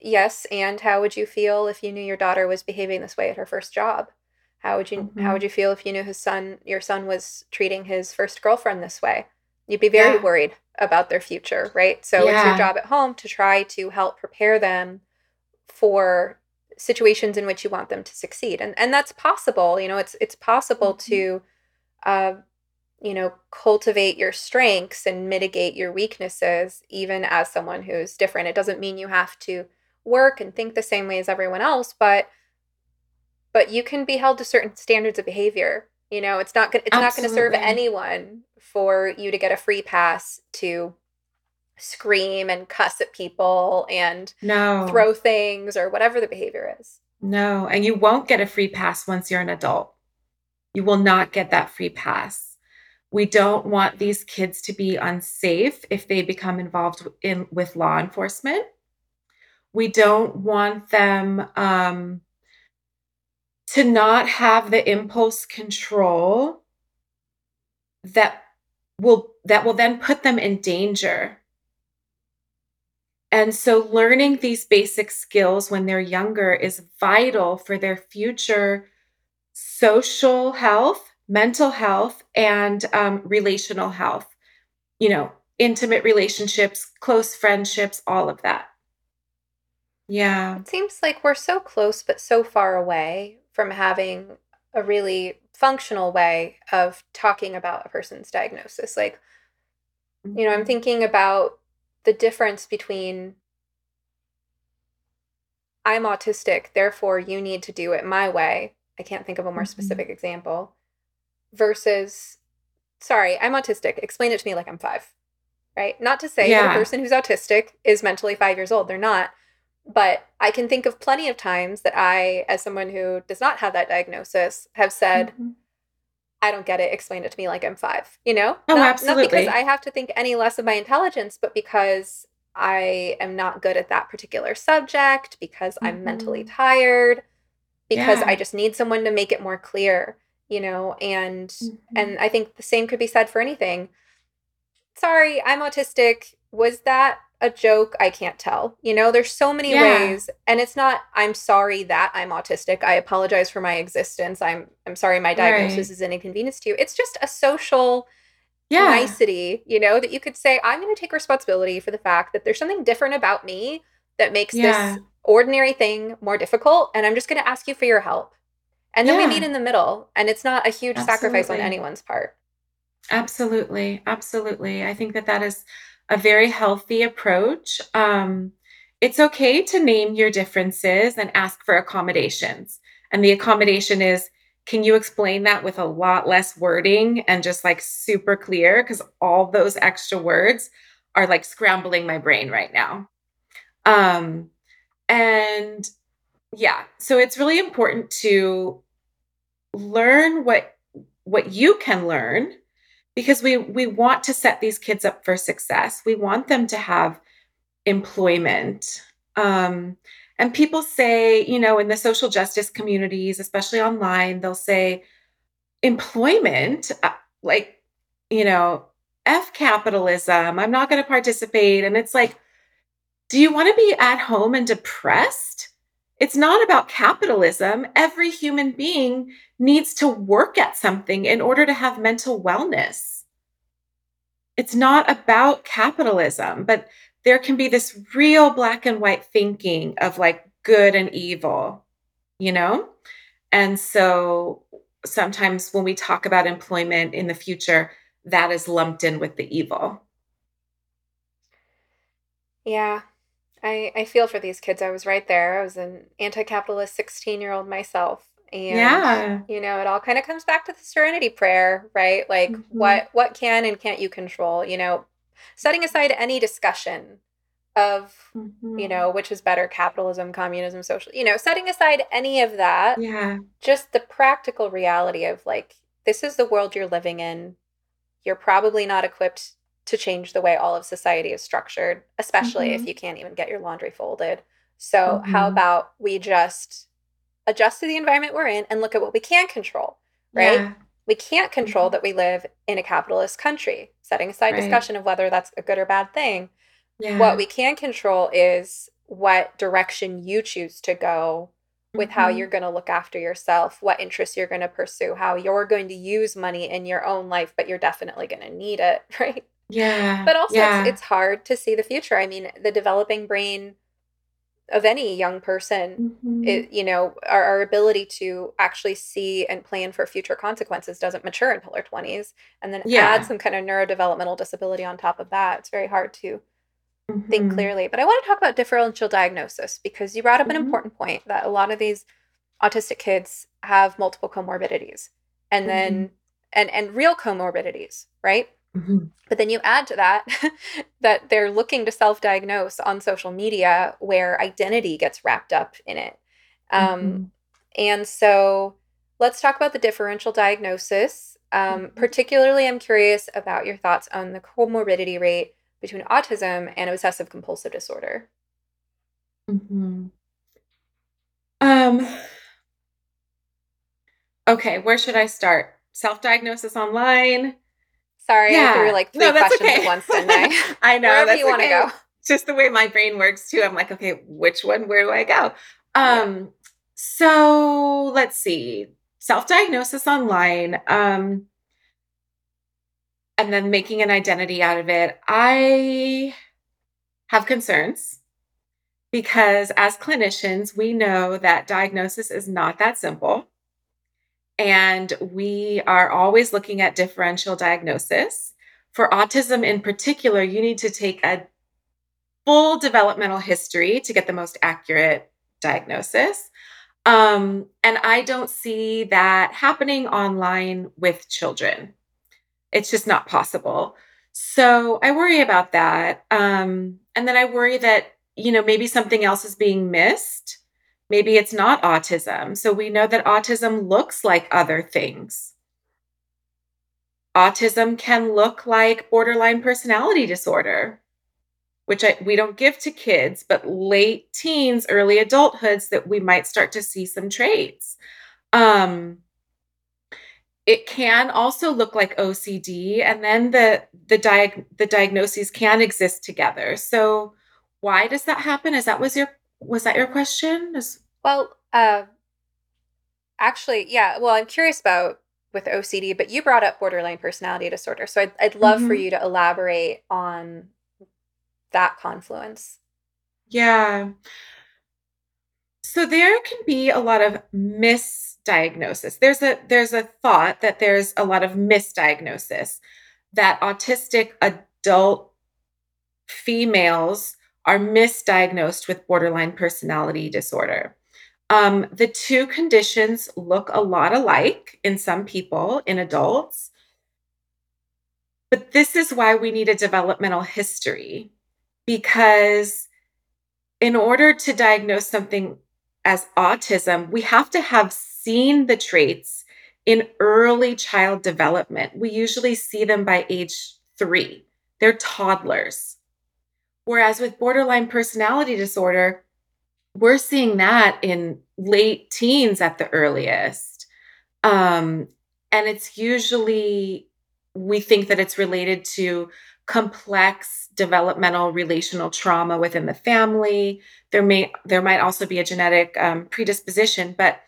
yes, and how would you feel if you knew your daughter was behaving this way at her first job? How would you feel if you knew your son was treating his first girlfriend this way? You'd be very worried about their future, right? So it's your job at home to try to help prepare them for situations in which you want them to succeed. And that's possible. It's possible to you know, cultivate your strengths and mitigate your weaknesses, even as someone who's different. It doesn't mean you have to work and think the same way as everyone else, but you can be held to certain standards of behavior. You know, it's not going to serve anyone for you to get a free pass to scream and cuss at people and throw things or whatever the behavior is. No, and you won't get a free pass once you're an adult. You will not get that free pass. We don't want these kids to be unsafe if they become involved with law enforcement. We don't want them to not have the impulse control that will then put them in danger. And so learning these basic skills when they're younger is vital for their future social health, mental health, and relational health. You know, intimate relationships, close friendships, all of that. Yeah. It seems like we're so close but so far away from having a really functional way of talking about a person's diagnosis. Like, you know, I'm thinking about the difference between I'm autistic, therefore you need to do it my way. I can't think of a more specific example. Versus, sorry, I'm autistic. Explain it to me like I'm 5, right? Not to say that a person who's autistic is mentally 5 years old. They're not. But I can think of plenty of times that I, as someone who does not have that diagnosis, have said, I don't get it. Explain it to me like I'm 5, you know? Oh, absolutely. Not because I have to think any less of my intelligence, but because I am not good at that particular subject, because I'm mentally tired, because I just need someone to make it more clear, you know? And and I think the same could be said for anything. Sorry, I'm autistic. Was that a joke? I can't tell. You know, there's so many ways. And it's not, I'm sorry that I'm autistic. I apologize for my existence. I'm sorry my diagnosis is an inconvenience to you. It's just a social nicety, you know, that you could say, I'm going to take responsibility for the fact that there's something different about me that makes this ordinary thing more difficult. And I'm just going to ask you for your help. And then we meet in the middle. And it's not a huge sacrifice on anyone's part. Absolutely. Absolutely. I think that is a very healthy approach. It's okay to name your differences and ask for accommodations. And the accommodation is, can you explain that with a lot less wording and just like super clear? Because all those extra words are like scrambling my brain right now. And yeah, so it's really important to learn what you can learn, because we want to set these kids up for success. We want them to have employment. And people say, you know, in the social justice communities, especially online, they'll say employment, like, you know, F capitalism, I'm not going to participate. And it's like, do you want to be at home and depressed? It's not about capitalism. Every human being needs to work at something in order to have mental wellness. It's not about capitalism, but there can be this real black and white thinking of like good and evil, you know? And so sometimes when we talk about employment in the future, that is lumped in with the evil. Yeah. I feel for these kids. I was right there. I was an anti-capitalist 16-year-old myself. And, you know, it all kind of comes back to the serenity prayer, right? Like what can and can't you control, you know, setting aside any discussion of, you know, which is better, capitalism, communism, social, you know, setting aside any of that. Yeah. Just the practical reality of like, this is the world you're living in. You're probably not equipped to change the way all of society is structured, especially if you can't even get your laundry folded. So how about we just adjust to the environment we're in and look at what we can control, right? Yeah. We can't control that we live in a capitalist country, setting aside discussion of whether that's a good or bad thing. Yeah. What we can control is what direction you choose to go with how you're going to look after yourself, what interests you're going to pursue, how you're going to use money in your own life, but you're definitely going to need it, right? Yeah. But also it's hard to see the future. I mean, the developing brain of any young person, it, you know, our ability to actually see and plan for future consequences doesn't mature until our 20s, and then add some kind of neurodevelopmental disability on top of that. It's very hard to think clearly. But I want to talk about differential diagnosis, because you brought up an important point that a lot of these autistic kids have multiple comorbidities and then and real comorbidities, right? But then you add to that, that they're looking to self-diagnose on social media where identity gets wrapped up in it. And so let's talk about the differential diagnosis. Particularly, I'm curious about your thoughts on the comorbidity rate between autism and obsessive compulsive disorder. Okay, where should I start? Self-diagnosis online. Sorry, I threw like three questions at once, didn't I? I know. Wherever you want to go. Just the way my brain works too. I'm like, okay, which one? Where do I go? So let's see. Self-diagnosis online, and then making an identity out of it. I have concerns because as clinicians, we know that diagnosis is not that simple. And we are always looking at differential diagnosis. For autism in particular, you need to take a full developmental history to get the most accurate diagnosis. And I don't see that happening online with children. It's just not possible. So I worry about that. And then I worry that, you know, maybe something else is being missed. Maybe it's not autism. So we know that autism looks like other things. Autism can look like borderline personality disorder, which we don't give to kids, but late teens, early adulthoods that we might start to see some traits. It can also look like OCD, and then the diagnoses can exist together. So why does that happen? Was that your question? Well, actually, yeah. Well, I'm curious about with OCD, but you brought up borderline personality disorder. So I'd love for you to elaborate on that confluence. Yeah. So there can be a lot of misdiagnosis. There's a thought that there's a lot of misdiagnosis, that autistic adult females are misdiagnosed with borderline personality disorder. The two conditions look a lot alike in some people, in adults. But this is why we need a developmental history, because in order to diagnose something as autism, we have to have seen the traits in early child development. We usually see them by age 3. They're toddlers. Whereas with borderline personality disorder, we're seeing that in late teens at the earliest. And it's usually, we think that it's related to complex developmental relational trauma within the family. There might also be a genetic predisposition, but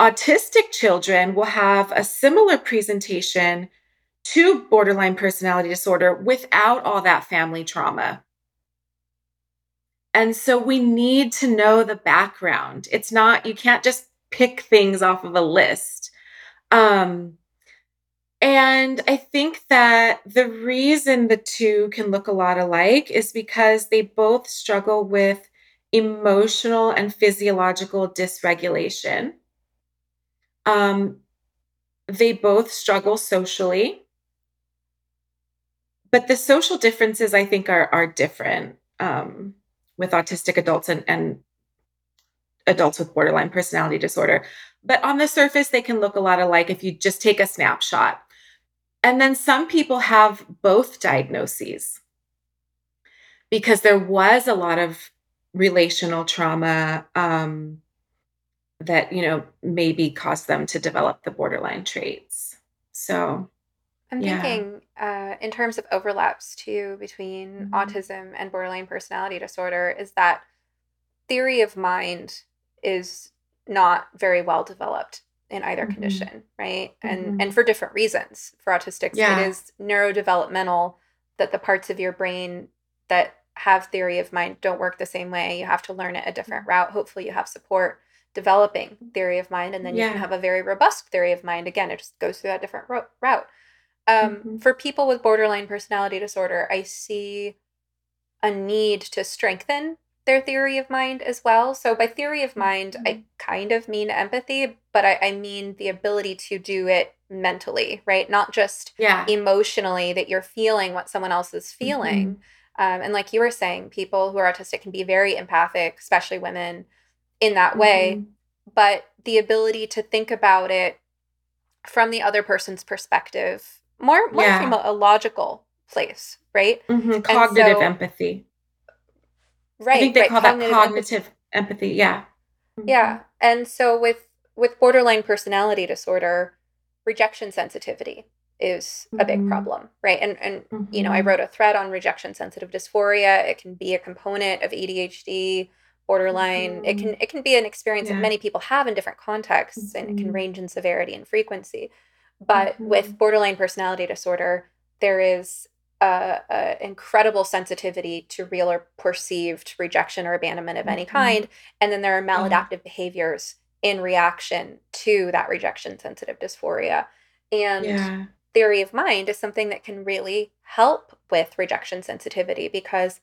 autistic children will have a similar presentation to borderline personality disorder without all that family trauma. And so we need to know the background. It's not, you can't just pick things off of a list. And I think that the reason the two can look a lot alike is because they both struggle with emotional and physiological dysregulation. They both struggle socially, but the social differences I think are different. With autistic adults and adults with borderline personality disorder. But on the surface, they can look a lot alike if you just take a snapshot. And then some people have both diagnoses because there was a lot of relational trauma that, you know, maybe caused them to develop the borderline traits. So I'm thinking in terms of overlaps too between autism and borderline personality disorder is that theory of mind is not very well developed in either condition, right? And for different reasons. For autistics, it is neurodevelopmental, that the parts of your brain that have theory of mind don't work the same way. You have to learn it a different route. Hopefully you have support developing theory of mind, and then you can have a very robust theory of mind. Again, it just goes through that different route. For people with borderline personality disorder, I see a need to strengthen their theory of mind as well. So by theory of mind, I kind of mean empathy, but I mean the ability to do it mentally, right? Not just emotionally, that you're feeling what someone else is feeling. And like you were saying, people who are autistic can be very empathic, especially women, in that way. But the ability to think about it from the other person's perspective, more from a logical place, right? Cognitive empathy. Right. I think they call that cognitive empathy. Yeah. Yeah. And so with borderline personality disorder, rejection sensitivity is a big problem, right? And you know, I wrote a thread on rejection sensitive dysphoria. It can be a component of ADHD, borderline. It can be an experience that many people have in different contexts, and it can range in severity and frequency. But with borderline personality disorder, there is a incredible sensitivity to real or perceived rejection or abandonment of any kind. And then there are maladaptive behaviors in reaction to that rejection sensitive dysphoria. And theory of mind is something that can really help with rejection sensitivity, because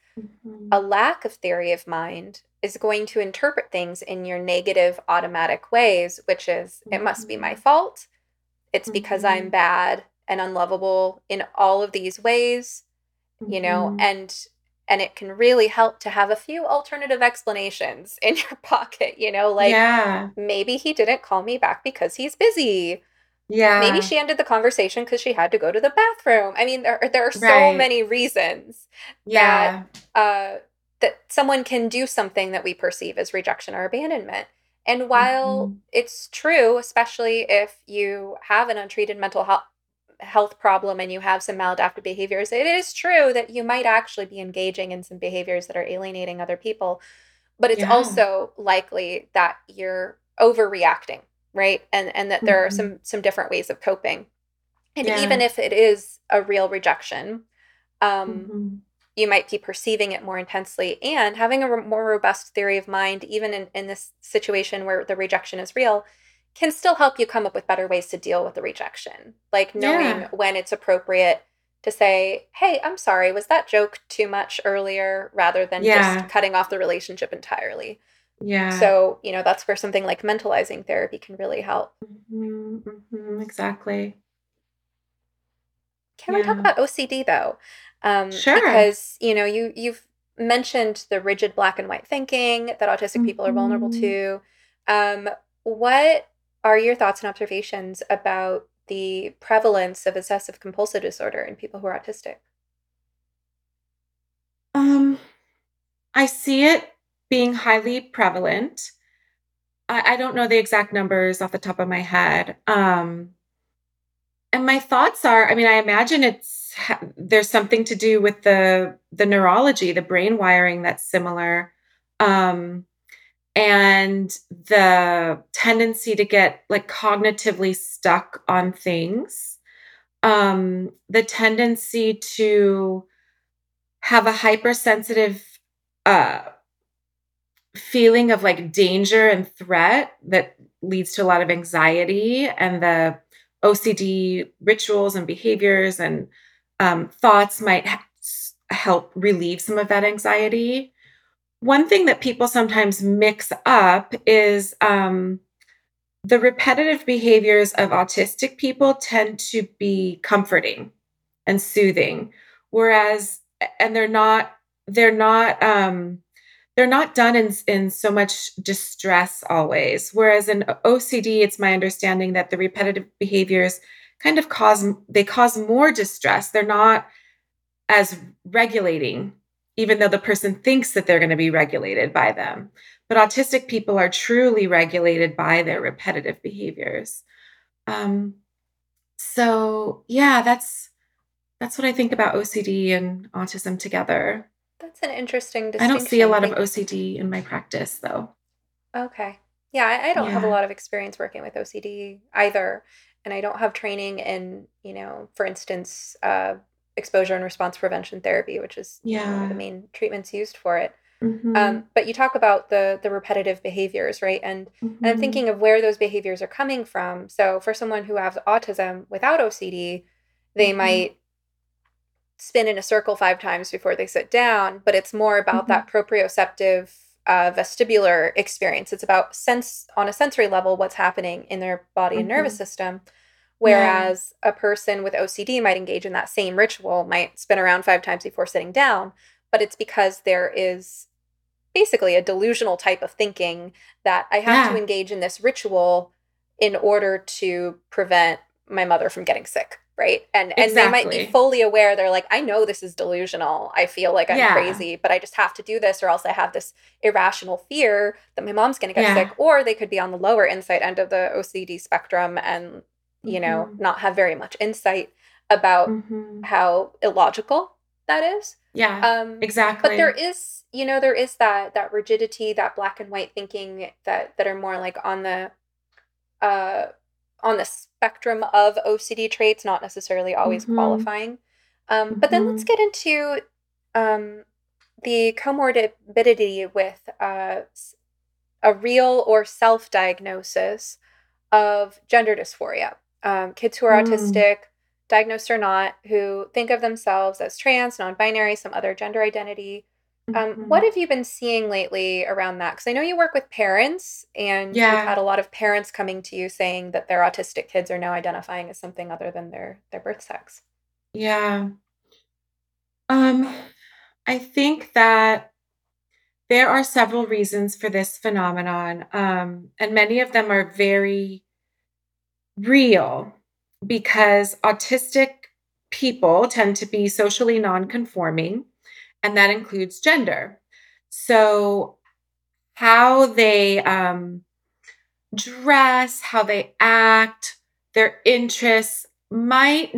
a lack of theory of mind is going to interpret things in your negative automatic ways, which is, it must be my fault. It's because I'm bad and unlovable in all of these ways, you know, and it can really help to have a few alternative explanations in your pocket, you know, like maybe he didn't call me back because he's busy. Yeah. Maybe she ended the conversation because she had to go to the bathroom. I mean, there are so many reasons that someone can do something that we perceive as rejection or abandonment. And while it's true, especially if you have an untreated mental health problem and you have some maladaptive behaviors, it is true that you might actually be engaging in some behaviors that are alienating other people, but it's also likely that you're overreacting, right? And that there are some different ways of coping. And even if it is a real rejection, you might be perceiving it more intensely, and having a more robust theory of mind, even in this situation where the rejection is real, can still help you come up with better ways to deal with the rejection. Like knowing when it's appropriate to say, hey, I'm sorry, was that joke too much earlier, rather than just cutting off the relationship entirely. Yeah. So, you know, that's where something like mentalizing therapy can really help. Exactly. Can we talk about OCD though? Sure. Because, you know, you've mentioned the rigid black and white thinking that autistic people are vulnerable to. What are your thoughts and observations about the prevalence of obsessive compulsive disorder in people who are autistic? I see it being highly prevalent. I don't know the exact numbers off the top of my head. And my thoughts are, I mean, I imagine there's something to do with the neurology, the brain wiring that's similar. And the tendency to get like cognitively stuck on things, the tendency to have a hypersensitive feeling of like danger and threat that leads to a lot of anxiety, and the OCD rituals and behaviors and thoughts might help relieve some of that anxiety. One thing that people sometimes mix up is the repetitive behaviors of autistic people tend to be comforting and soothing, and they're not done in so much distress always. Whereas in OCD, it's my understanding that the repetitive behaviors kind of cause more distress. They're not as regulating, even though the person thinks that they're going to be regulated by them. But autistic people are truly regulated by their repetitive behaviors. That's what I think about OCD and autism together. That's an interesting distinction. I don't see a lot of OCD in my practice, though. Okay. Yeah, I don't have a lot of experience working with OCD either. And I don't have training in, you know, for instance, exposure and response prevention therapy, which is one of the main treatments used for it. Mm-hmm. But you talk about the repetitive behaviors, right? And I'm thinking of where those behaviors are coming from. So for someone who has autism without OCD, they might spin in a circle 5 times before they sit down, but it's more about that proprioceptive vestibular experience. It's about on a sensory level, what's happening in their body and nervous system. Whereas a person with OCD might engage in that same ritual, might spin around 5 times before sitting down, but it's because there is basically a delusional type of thinking that I have to engage in this ritual in order to prevent my mother from getting sick, right? And they might be fully aware. They're like, I know this is delusional. I feel like I'm crazy, but I just have to do this or else I have this irrational fear that my mom's going to get sick. Or they could be on the lower insight end of the OCD spectrum and, you know, not have very much insight about how illogical that is. Exactly. But there is, you know, there is that rigidity, that black and white thinking that are more like on the spectrum of OCD traits, not necessarily always qualifying. But then let's get into the comorbidity with a real or self-diagnosis of gender dysphoria. Kids who are autistic, diagnosed or not, who think of themselves as trans, non-binary, some other gender identity. What have you been seeing lately around that? Because I know you work with parents, and you've had a lot of parents coming to you saying that their autistic kids are now identifying as something other than their birth sex. Yeah. I think that there are several reasons for this phenomenon, and many of them are very real because autistic people tend to be socially non-conforming. And that includes gender. So how they dress, how they act, their interests might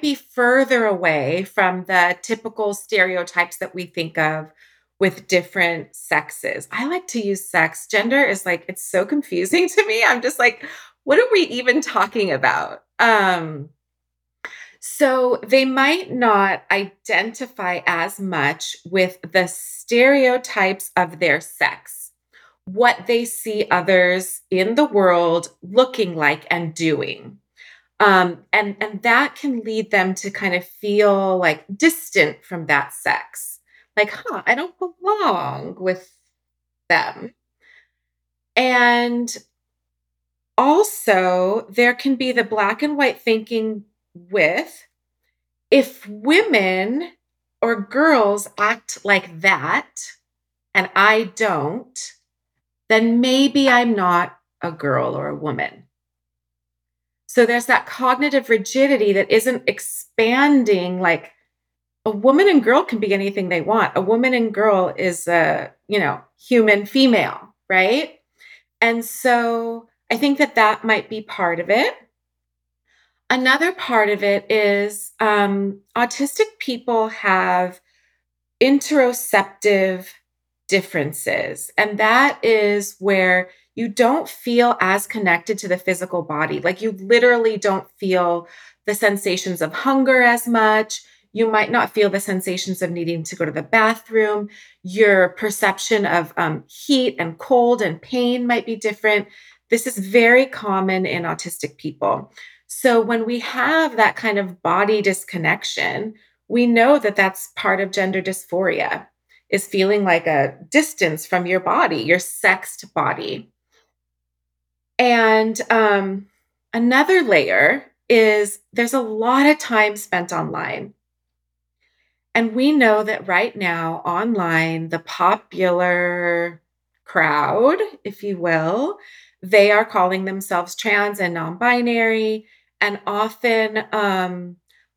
be further away from the typical stereotypes that we think of with different sexes. I like to use sex. Gender is like, it's so confusing to me. I'm just like, what are we even talking about? So they might not identify as much with the stereotypes of their sex, what they see others in the world looking like and doing. And that can lead them to kind of feel like distant from that sex. Like, I don't belong with them. And also there can be the black and white thinking with, if women or girls act like that and I don't, then maybe I'm not a girl or a woman. So there's that cognitive rigidity that isn't expanding. Like, a woman and girl can be anything they want. A woman and girl is a, human female, right? And so I think that might be part of it. Another part of it is autistic people have interoceptive differences. And that is where you don't feel as connected to the physical body. Like, you literally don't feel the sensations of hunger as much. You might not feel the sensations of needing to go to the bathroom. Your perception of heat and cold and pain might be different. This is very common in autistic people. So when we have that kind of body disconnection, we know that that's part of gender dysphoria, is feeling like a distance from your body, your sexed body. And another layer is there's a lot of time spent online. And we know that right now online, the popular crowd, if you will, they are calling themselves trans and non-binary, and often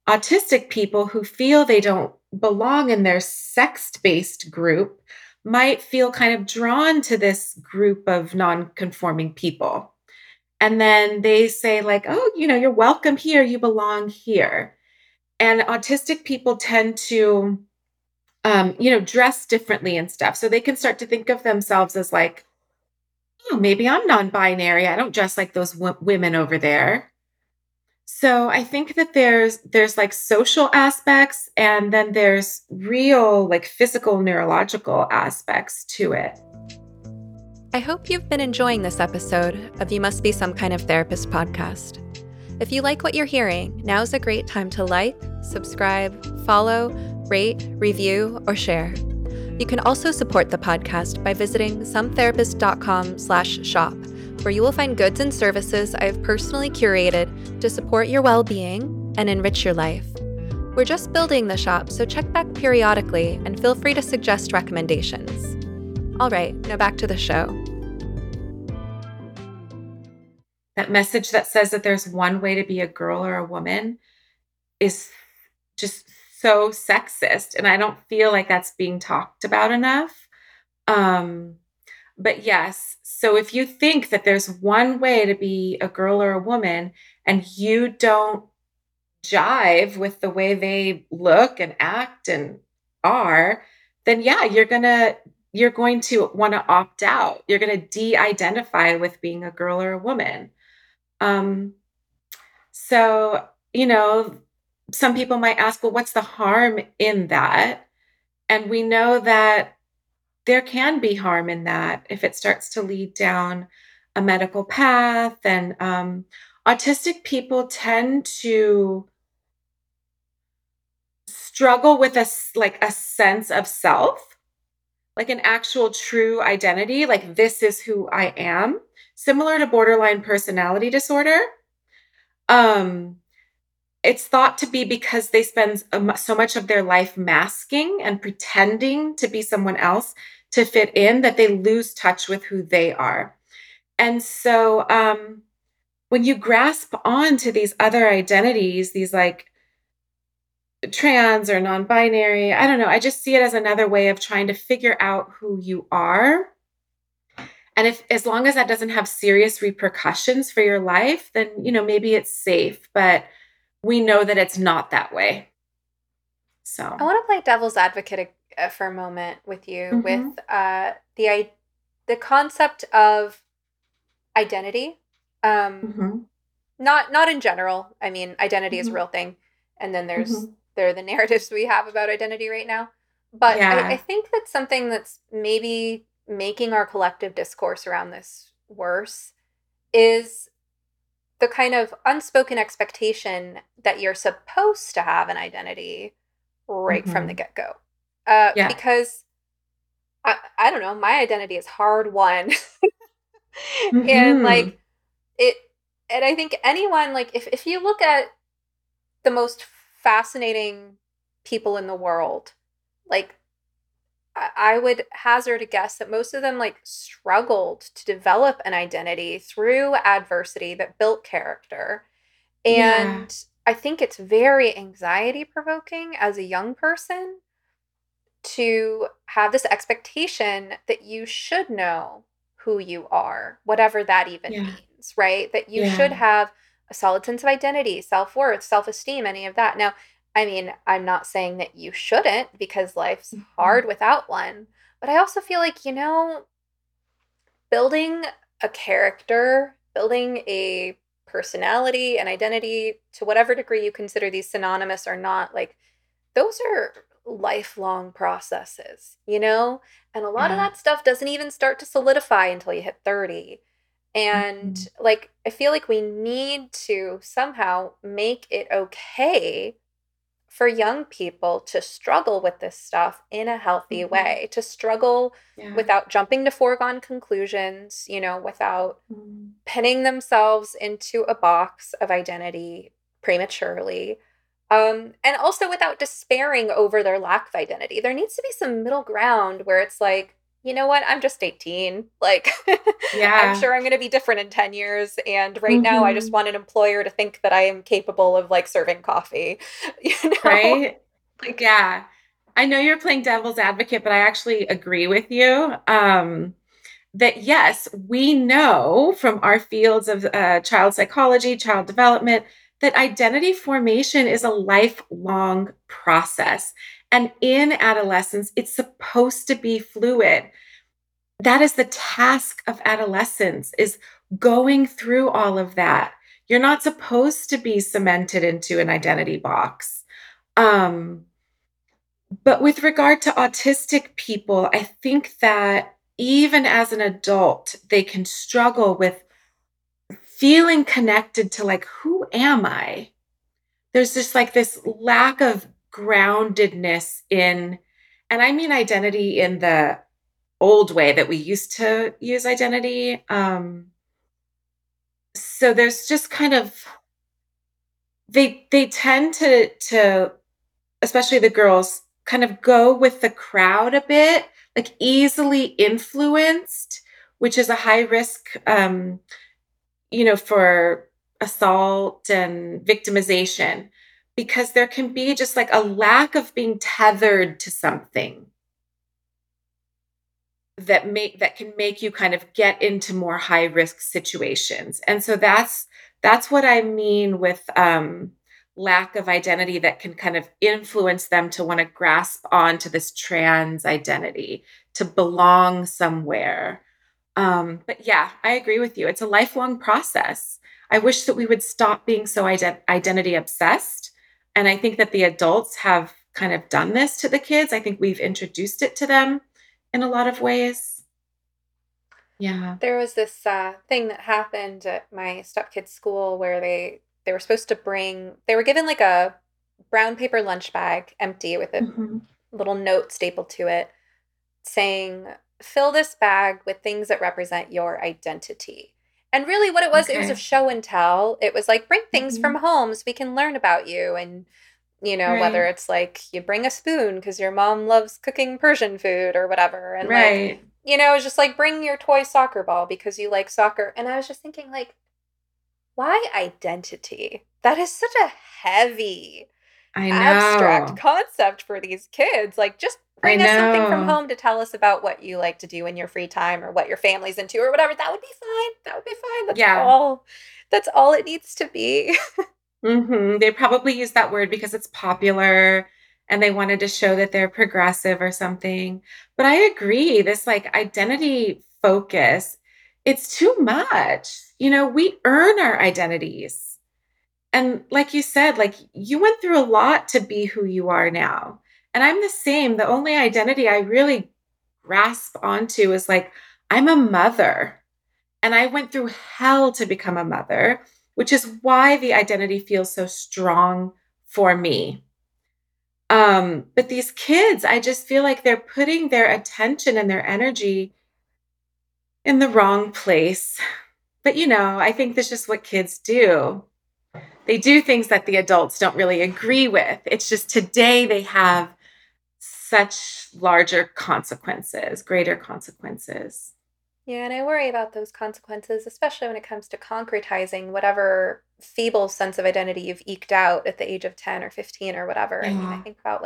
autistic people who feel they don't belong in their sex-based group might feel kind of drawn to this group of non-conforming people. And then they say like, you're welcome here, you belong here. And autistic people tend to, dress differently and stuff. So they can start to think of themselves as like, maybe I'm non-binary. I don't dress like those women over there. So I think that there's like social aspects, and then there's real like physical neurological aspects to it. I hope you've been enjoying this episode of You Must Be Some Kind of Therapist podcast. If you like what you're hearing, now's a great time to like, subscribe, follow, rate, review, or share. You can also support the podcast by visiting sometherapist.com/shop, where you will find goods and services I have personally curated to support your well-being and enrich your life. We're just building the shop, so check back periodically and feel free to suggest recommendations. All right, now back to the show. That message that says that there's one way to be a girl or a woman is just so sexist, and I don't feel like that's being talked about enough. But yes, so if you think that there's one way to be a girl or a woman and you don't jive with the way they look and act and are, then yeah, you're going to want to opt out. You're going to de-identify with being a girl or a woman. So, you know, some people might ask, well, what's the harm in that? And we know that there can be harm in that if it starts to lead down a medical path. And autistic people tend to struggle with a sense of self, like an actual true identity, like this is who I am, similar to borderline personality disorder. It's thought to be because they spend so much of their life masking and pretending to be someone else to fit in, that they lose touch with who they are. And so when you grasp on to these other identities, these like trans or non-binary, I don't know, I just see it as another way of trying to figure out who you are. And as long as that doesn't have serious repercussions for your life, then, you know, maybe it's safe, but we know that it's not that way. So I want to play devil's advocate for a moment with you, mm-hmm. with the concept of identity, mm-hmm. not in general. I mean, identity mm-hmm. is a real thing, and then mm-hmm. there are the narratives we have about identity right now. But yeah. I think that's something that's maybe making our collective discourse around this worse is the kind of unspoken expectation that you're supposed to have an identity right mm-hmm. from the get-go. Because, I don't know, my identity is hard won. mm-hmm. And like it, and I think anyone, like if you look at the most fascinating people in the world, like I would hazard a guess that most of them like struggled to develop an identity through adversity that built character. And I think it's very anxiety provoking as a young person to have this expectation that you should know who you are, whatever that even means, right? That you should have a solid sense of identity, self-worth, self-esteem, any of that. Now, I mean, I'm not saying that you shouldn't, because life's mm-hmm. hard without one. But I also feel like, you know, building a character, building a personality, an identity, to whatever degree you consider these synonymous or not, like those are lifelong processes, you know? And a lot of that stuff doesn't even start to solidify until you hit 30. And mm-hmm. like, I feel like we need to somehow make it okay for young people to struggle with this stuff in a healthy mm-hmm. way, to struggle without jumping to foregone conclusions, you know, without mm-hmm. pinning themselves into a box of identity prematurely, and also without despairing over their lack of identity. There needs to be some middle ground where it's like, you know what, I'm just 18. Like, I'm sure I'm going to be different in 10 years. And right mm-hmm. now I just want an employer to think that I am capable of like serving coffee, you know? Right? Like, yeah, I know you're playing devil's advocate, but I actually agree with you that yes, we know from our fields of child psychology, child development, that identity formation is a lifelong process. And in adolescence, it's supposed to be fluid. That is the task of adolescence, is going through all of that. You're not supposed to be cemented into an identity box. But with regard to autistic people, I think that even as an adult, they can struggle with feeling connected to, like, who am I? There's just like this lack of groundedness in, and I mean identity in the old way that we used to use identity. So there's just kind of, they tend to, especially the girls, kind of go with the crowd a bit, like easily influenced, which is a high risk, for assault and victimization, because there can be just like a lack of being tethered to something that can make you kind of get into more high risk situations. And so that's what I mean with lack of identity that can kind of influence them to want to grasp onto this trans identity, to belong somewhere. But yeah, I agree with you. It's a lifelong process. I wish that we would stop being so identity obsessed. And I think that the adults have kind of done this to the kids. I think we've introduced it to them in a lot of ways. Yeah. There was this thing that happened at my stepkids' school where they were supposed to bring, they were given like a brown paper lunch bag empty with a little note stapled to it saying, fill this bag with things that represent your identity. And really what it was, it was a show and tell. It was like, bring things from home so we can learn about you. And, whether it's like you bring a spoon because your mom loves cooking Persian food or whatever. And it was just like, bring your toy soccer ball because you like soccer. And I was just thinking, like, why identity? That is such a heavy, abstract concept for these kids. Like, just bring us something from home to tell us about what you like to do in your free time or what your family's into or whatever. That would be fine. That's all. That's all it needs to be. They probably use that word because it's popular and they wanted to show that they're progressive or something. But I agree. This like identity focus, it's too much. We earn our identities. And like you said, like you went through a lot to be who you are now. And I'm the same. The only identity I really grasp onto is like, I'm a mother. And I went through hell to become a mother, which is why the identity feels so strong for me. But these kids, I just feel like they're putting their attention and their energy in the wrong place. But, I think that's just what kids do. They do things that the adults don't really agree with. It's just today they have such larger consequences, greater consequences. Yeah, and I worry about those consequences, especially when it comes to concretizing whatever feeble sense of identity you've eked out at the age of 10 or 15 or whatever. Yeah. I mean, I think about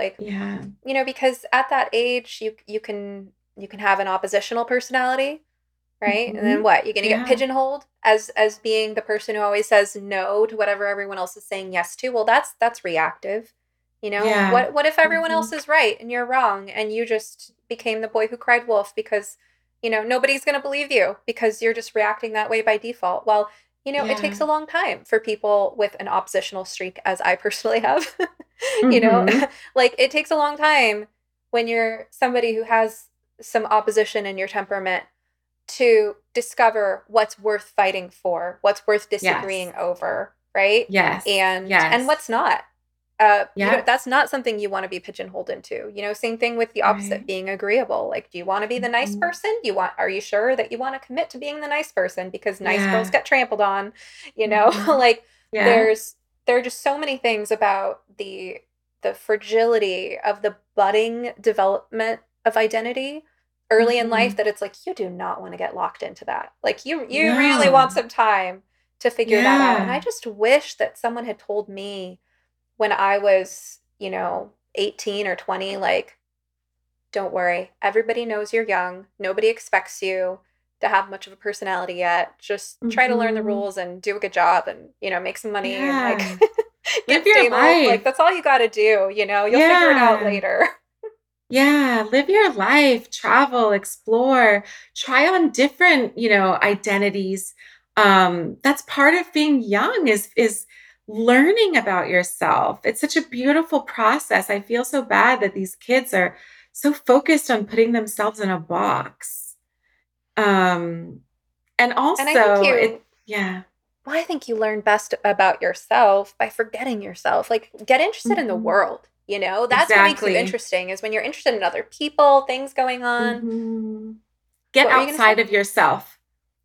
because at that age, you can have an oppositional personality. Right? And then what? You're going to get pigeonholed as being the person who always says no to whatever everyone else is saying yes to. Well, that's reactive. What if everyone else is right and you're wrong and you just became the boy who cried wolf because, nobody's going to believe you because you're just reacting that way by default. Well, it takes a long time for people with an oppositional streak, as I personally have, like it takes a long time when you're somebody who has some opposition in your temperament to discover what's worth fighting for, what's worth disagreeing over, right? Yes. And what's not. That's not something you want to be pigeonholed into. Same thing with the opposite, being agreeable. Like, do you want to be the nice person? Are you sure that you want to commit to being the nice person? Because nice girls get trampled on, there are just so many things about the fragility of the budding development of identity early in life that it's like, you do not want to get locked into that. Like you really want some time to figure that out. And I just wish that someone had told me when I was, 18 or 20, like, don't worry, everybody knows you're young. Nobody expects you to have much of a personality yet. Just try to learn the rules and do a good job and, make some money and like get stable. Like that's all you got to do. You'll figure it out later. Yeah, live your life, travel, explore, try on different, identities. That's part of being young is learning about yourself. It's such a beautiful process. I feel so bad that these kids are so focused on putting themselves in a box. Well, I think you learn best about yourself by forgetting yourself. Like, get interested in the world, you know? That's what makes you interesting, is when you're interested in other people, things going on. Mm-hmm. Get outside of yourself.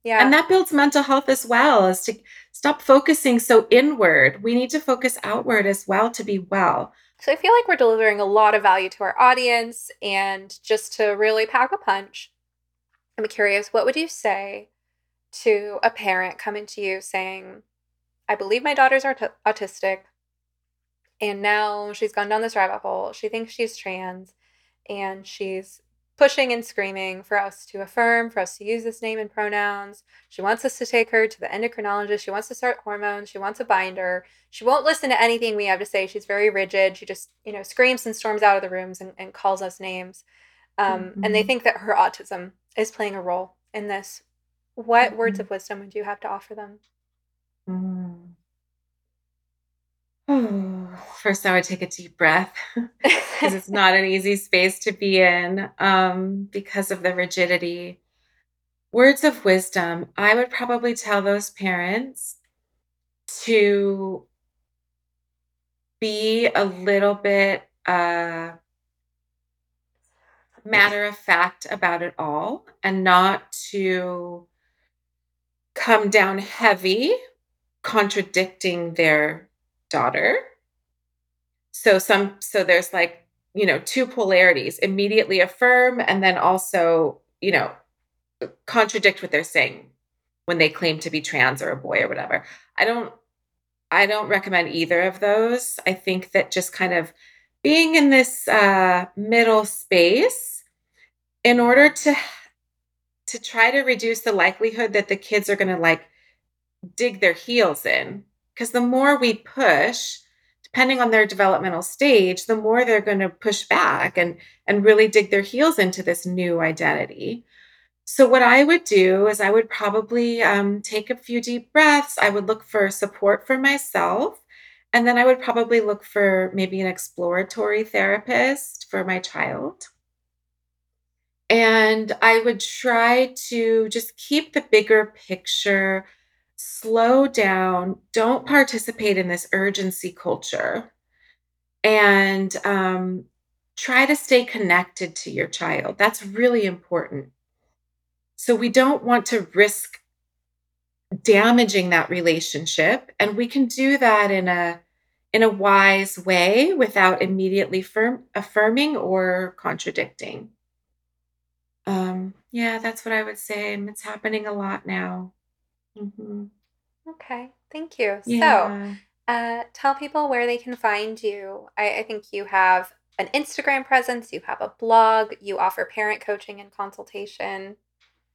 Yeah. And that builds mental health as well, is to stop focusing so inward. We need to focus outward as well to be well. So I feel like we're delivering a lot of value to our audience, and just to really pack a punch, I'm curious, what would you say to a parent coming to you saying, I believe my daughter's autistic, and now she's gone down this rabbit hole. She thinks she's trans, and she's pushing and screaming for us to affirm, for us to use this name and pronouns. She wants us to take her to the endocrinologist. She wants to start hormones. She wants a binder. She won't listen to anything we have to say. She's very rigid. She just, screams and storms out of the rooms and calls us names. And they think that her autism is playing a role in this. What words of wisdom would you have to offer them? First, I would take a deep breath, because it's not an easy space to be in because of the rigidity. Words of wisdom, I would probably tell those parents to be a little bit matter of fact about it all, and not to come down heavy contradicting their daughter. So there's like, two polarities: immediately affirm, and then also, contradict what they're saying when they claim to be trans or a boy or whatever. I don't recommend either of those. I think that just kind of being in this middle space, in order to try to reduce the likelihood that the kids are going to dig their heels in. Because the more we push, depending on their developmental stage, the more they're going to push back and really dig their heels into this new identity. So what I would do is I would probably take a few deep breaths. I would look for support for myself. And then I would probably look for maybe an exploratory therapist for my child. And I would try to just keep the bigger picture, slow down, don't participate in this urgency culture, and try to stay connected to your child. That's really important. So we don't want to risk damaging that relationship, and we can do that in a wise way without immediately affirming or contradicting. That's what I would say. It's happening a lot now. Mm-hmm. Okay, thank you. Yeah. So tell people where they can find you. I think you have an Instagram presence, you have a blog, you offer parent coaching and consultation.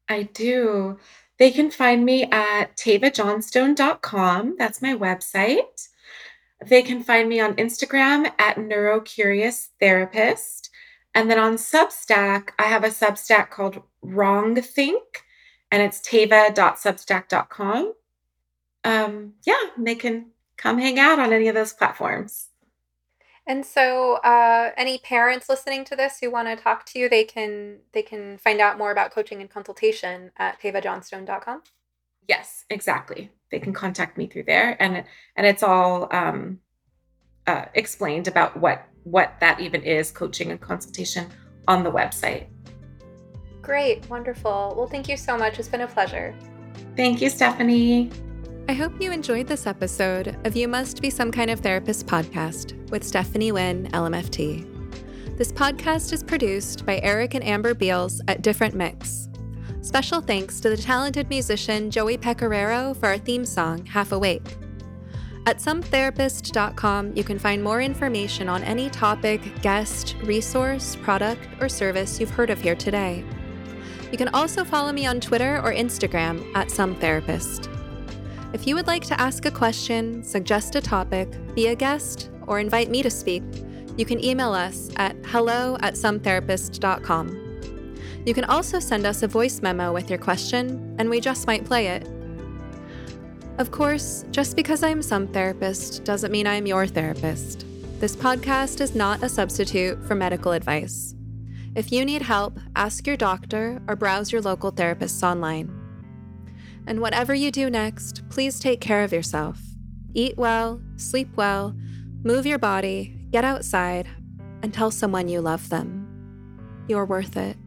I do. They can find me at tevajohnstone.com. That's my website. They can find me on Instagram at Neurocurious Therapist. And then on Substack, I have a Substack called Wrong Think, and it's teva.substack.com. They can come hang out on any of those platforms. And so any parents listening to this who want to talk to you, they can find out more about coaching and consultation at tevajohnstone.com? Yes, exactly. They can contact me through there. And it's all explained about what that even is, coaching and consultation, on the website. Great. Wonderful. Well, thank you so much. It's been a pleasure. Thank you, Stephanie. I hope you enjoyed this episode of You Must Be Some Kind of Therapist podcast with Stephanie Winn, LMFT. This podcast is produced by Eric and Amber Beals at Different Mix. Special thanks to the talented musician Joey Pecoraro for our theme song, Half Awake. At sometherapist.com, you can find more information on any topic, guest, resource, product, or service you've heard of here today. You can also follow me on Twitter or Instagram at sometherapist. If you would like to ask a question, suggest a topic, be a guest, or invite me to speak, you can email us at hello@sometherapist.com. You can also send us a voice memo with your question, and we just might play it. Of course, just because I am some therapist doesn't mean I am your therapist. This podcast is not a substitute for medical advice. If you need help, ask your doctor or browse your local therapists online. And whatever you do next, please take care of yourself. Eat well, sleep well, move your body, get outside, and tell someone you love them. You're worth it.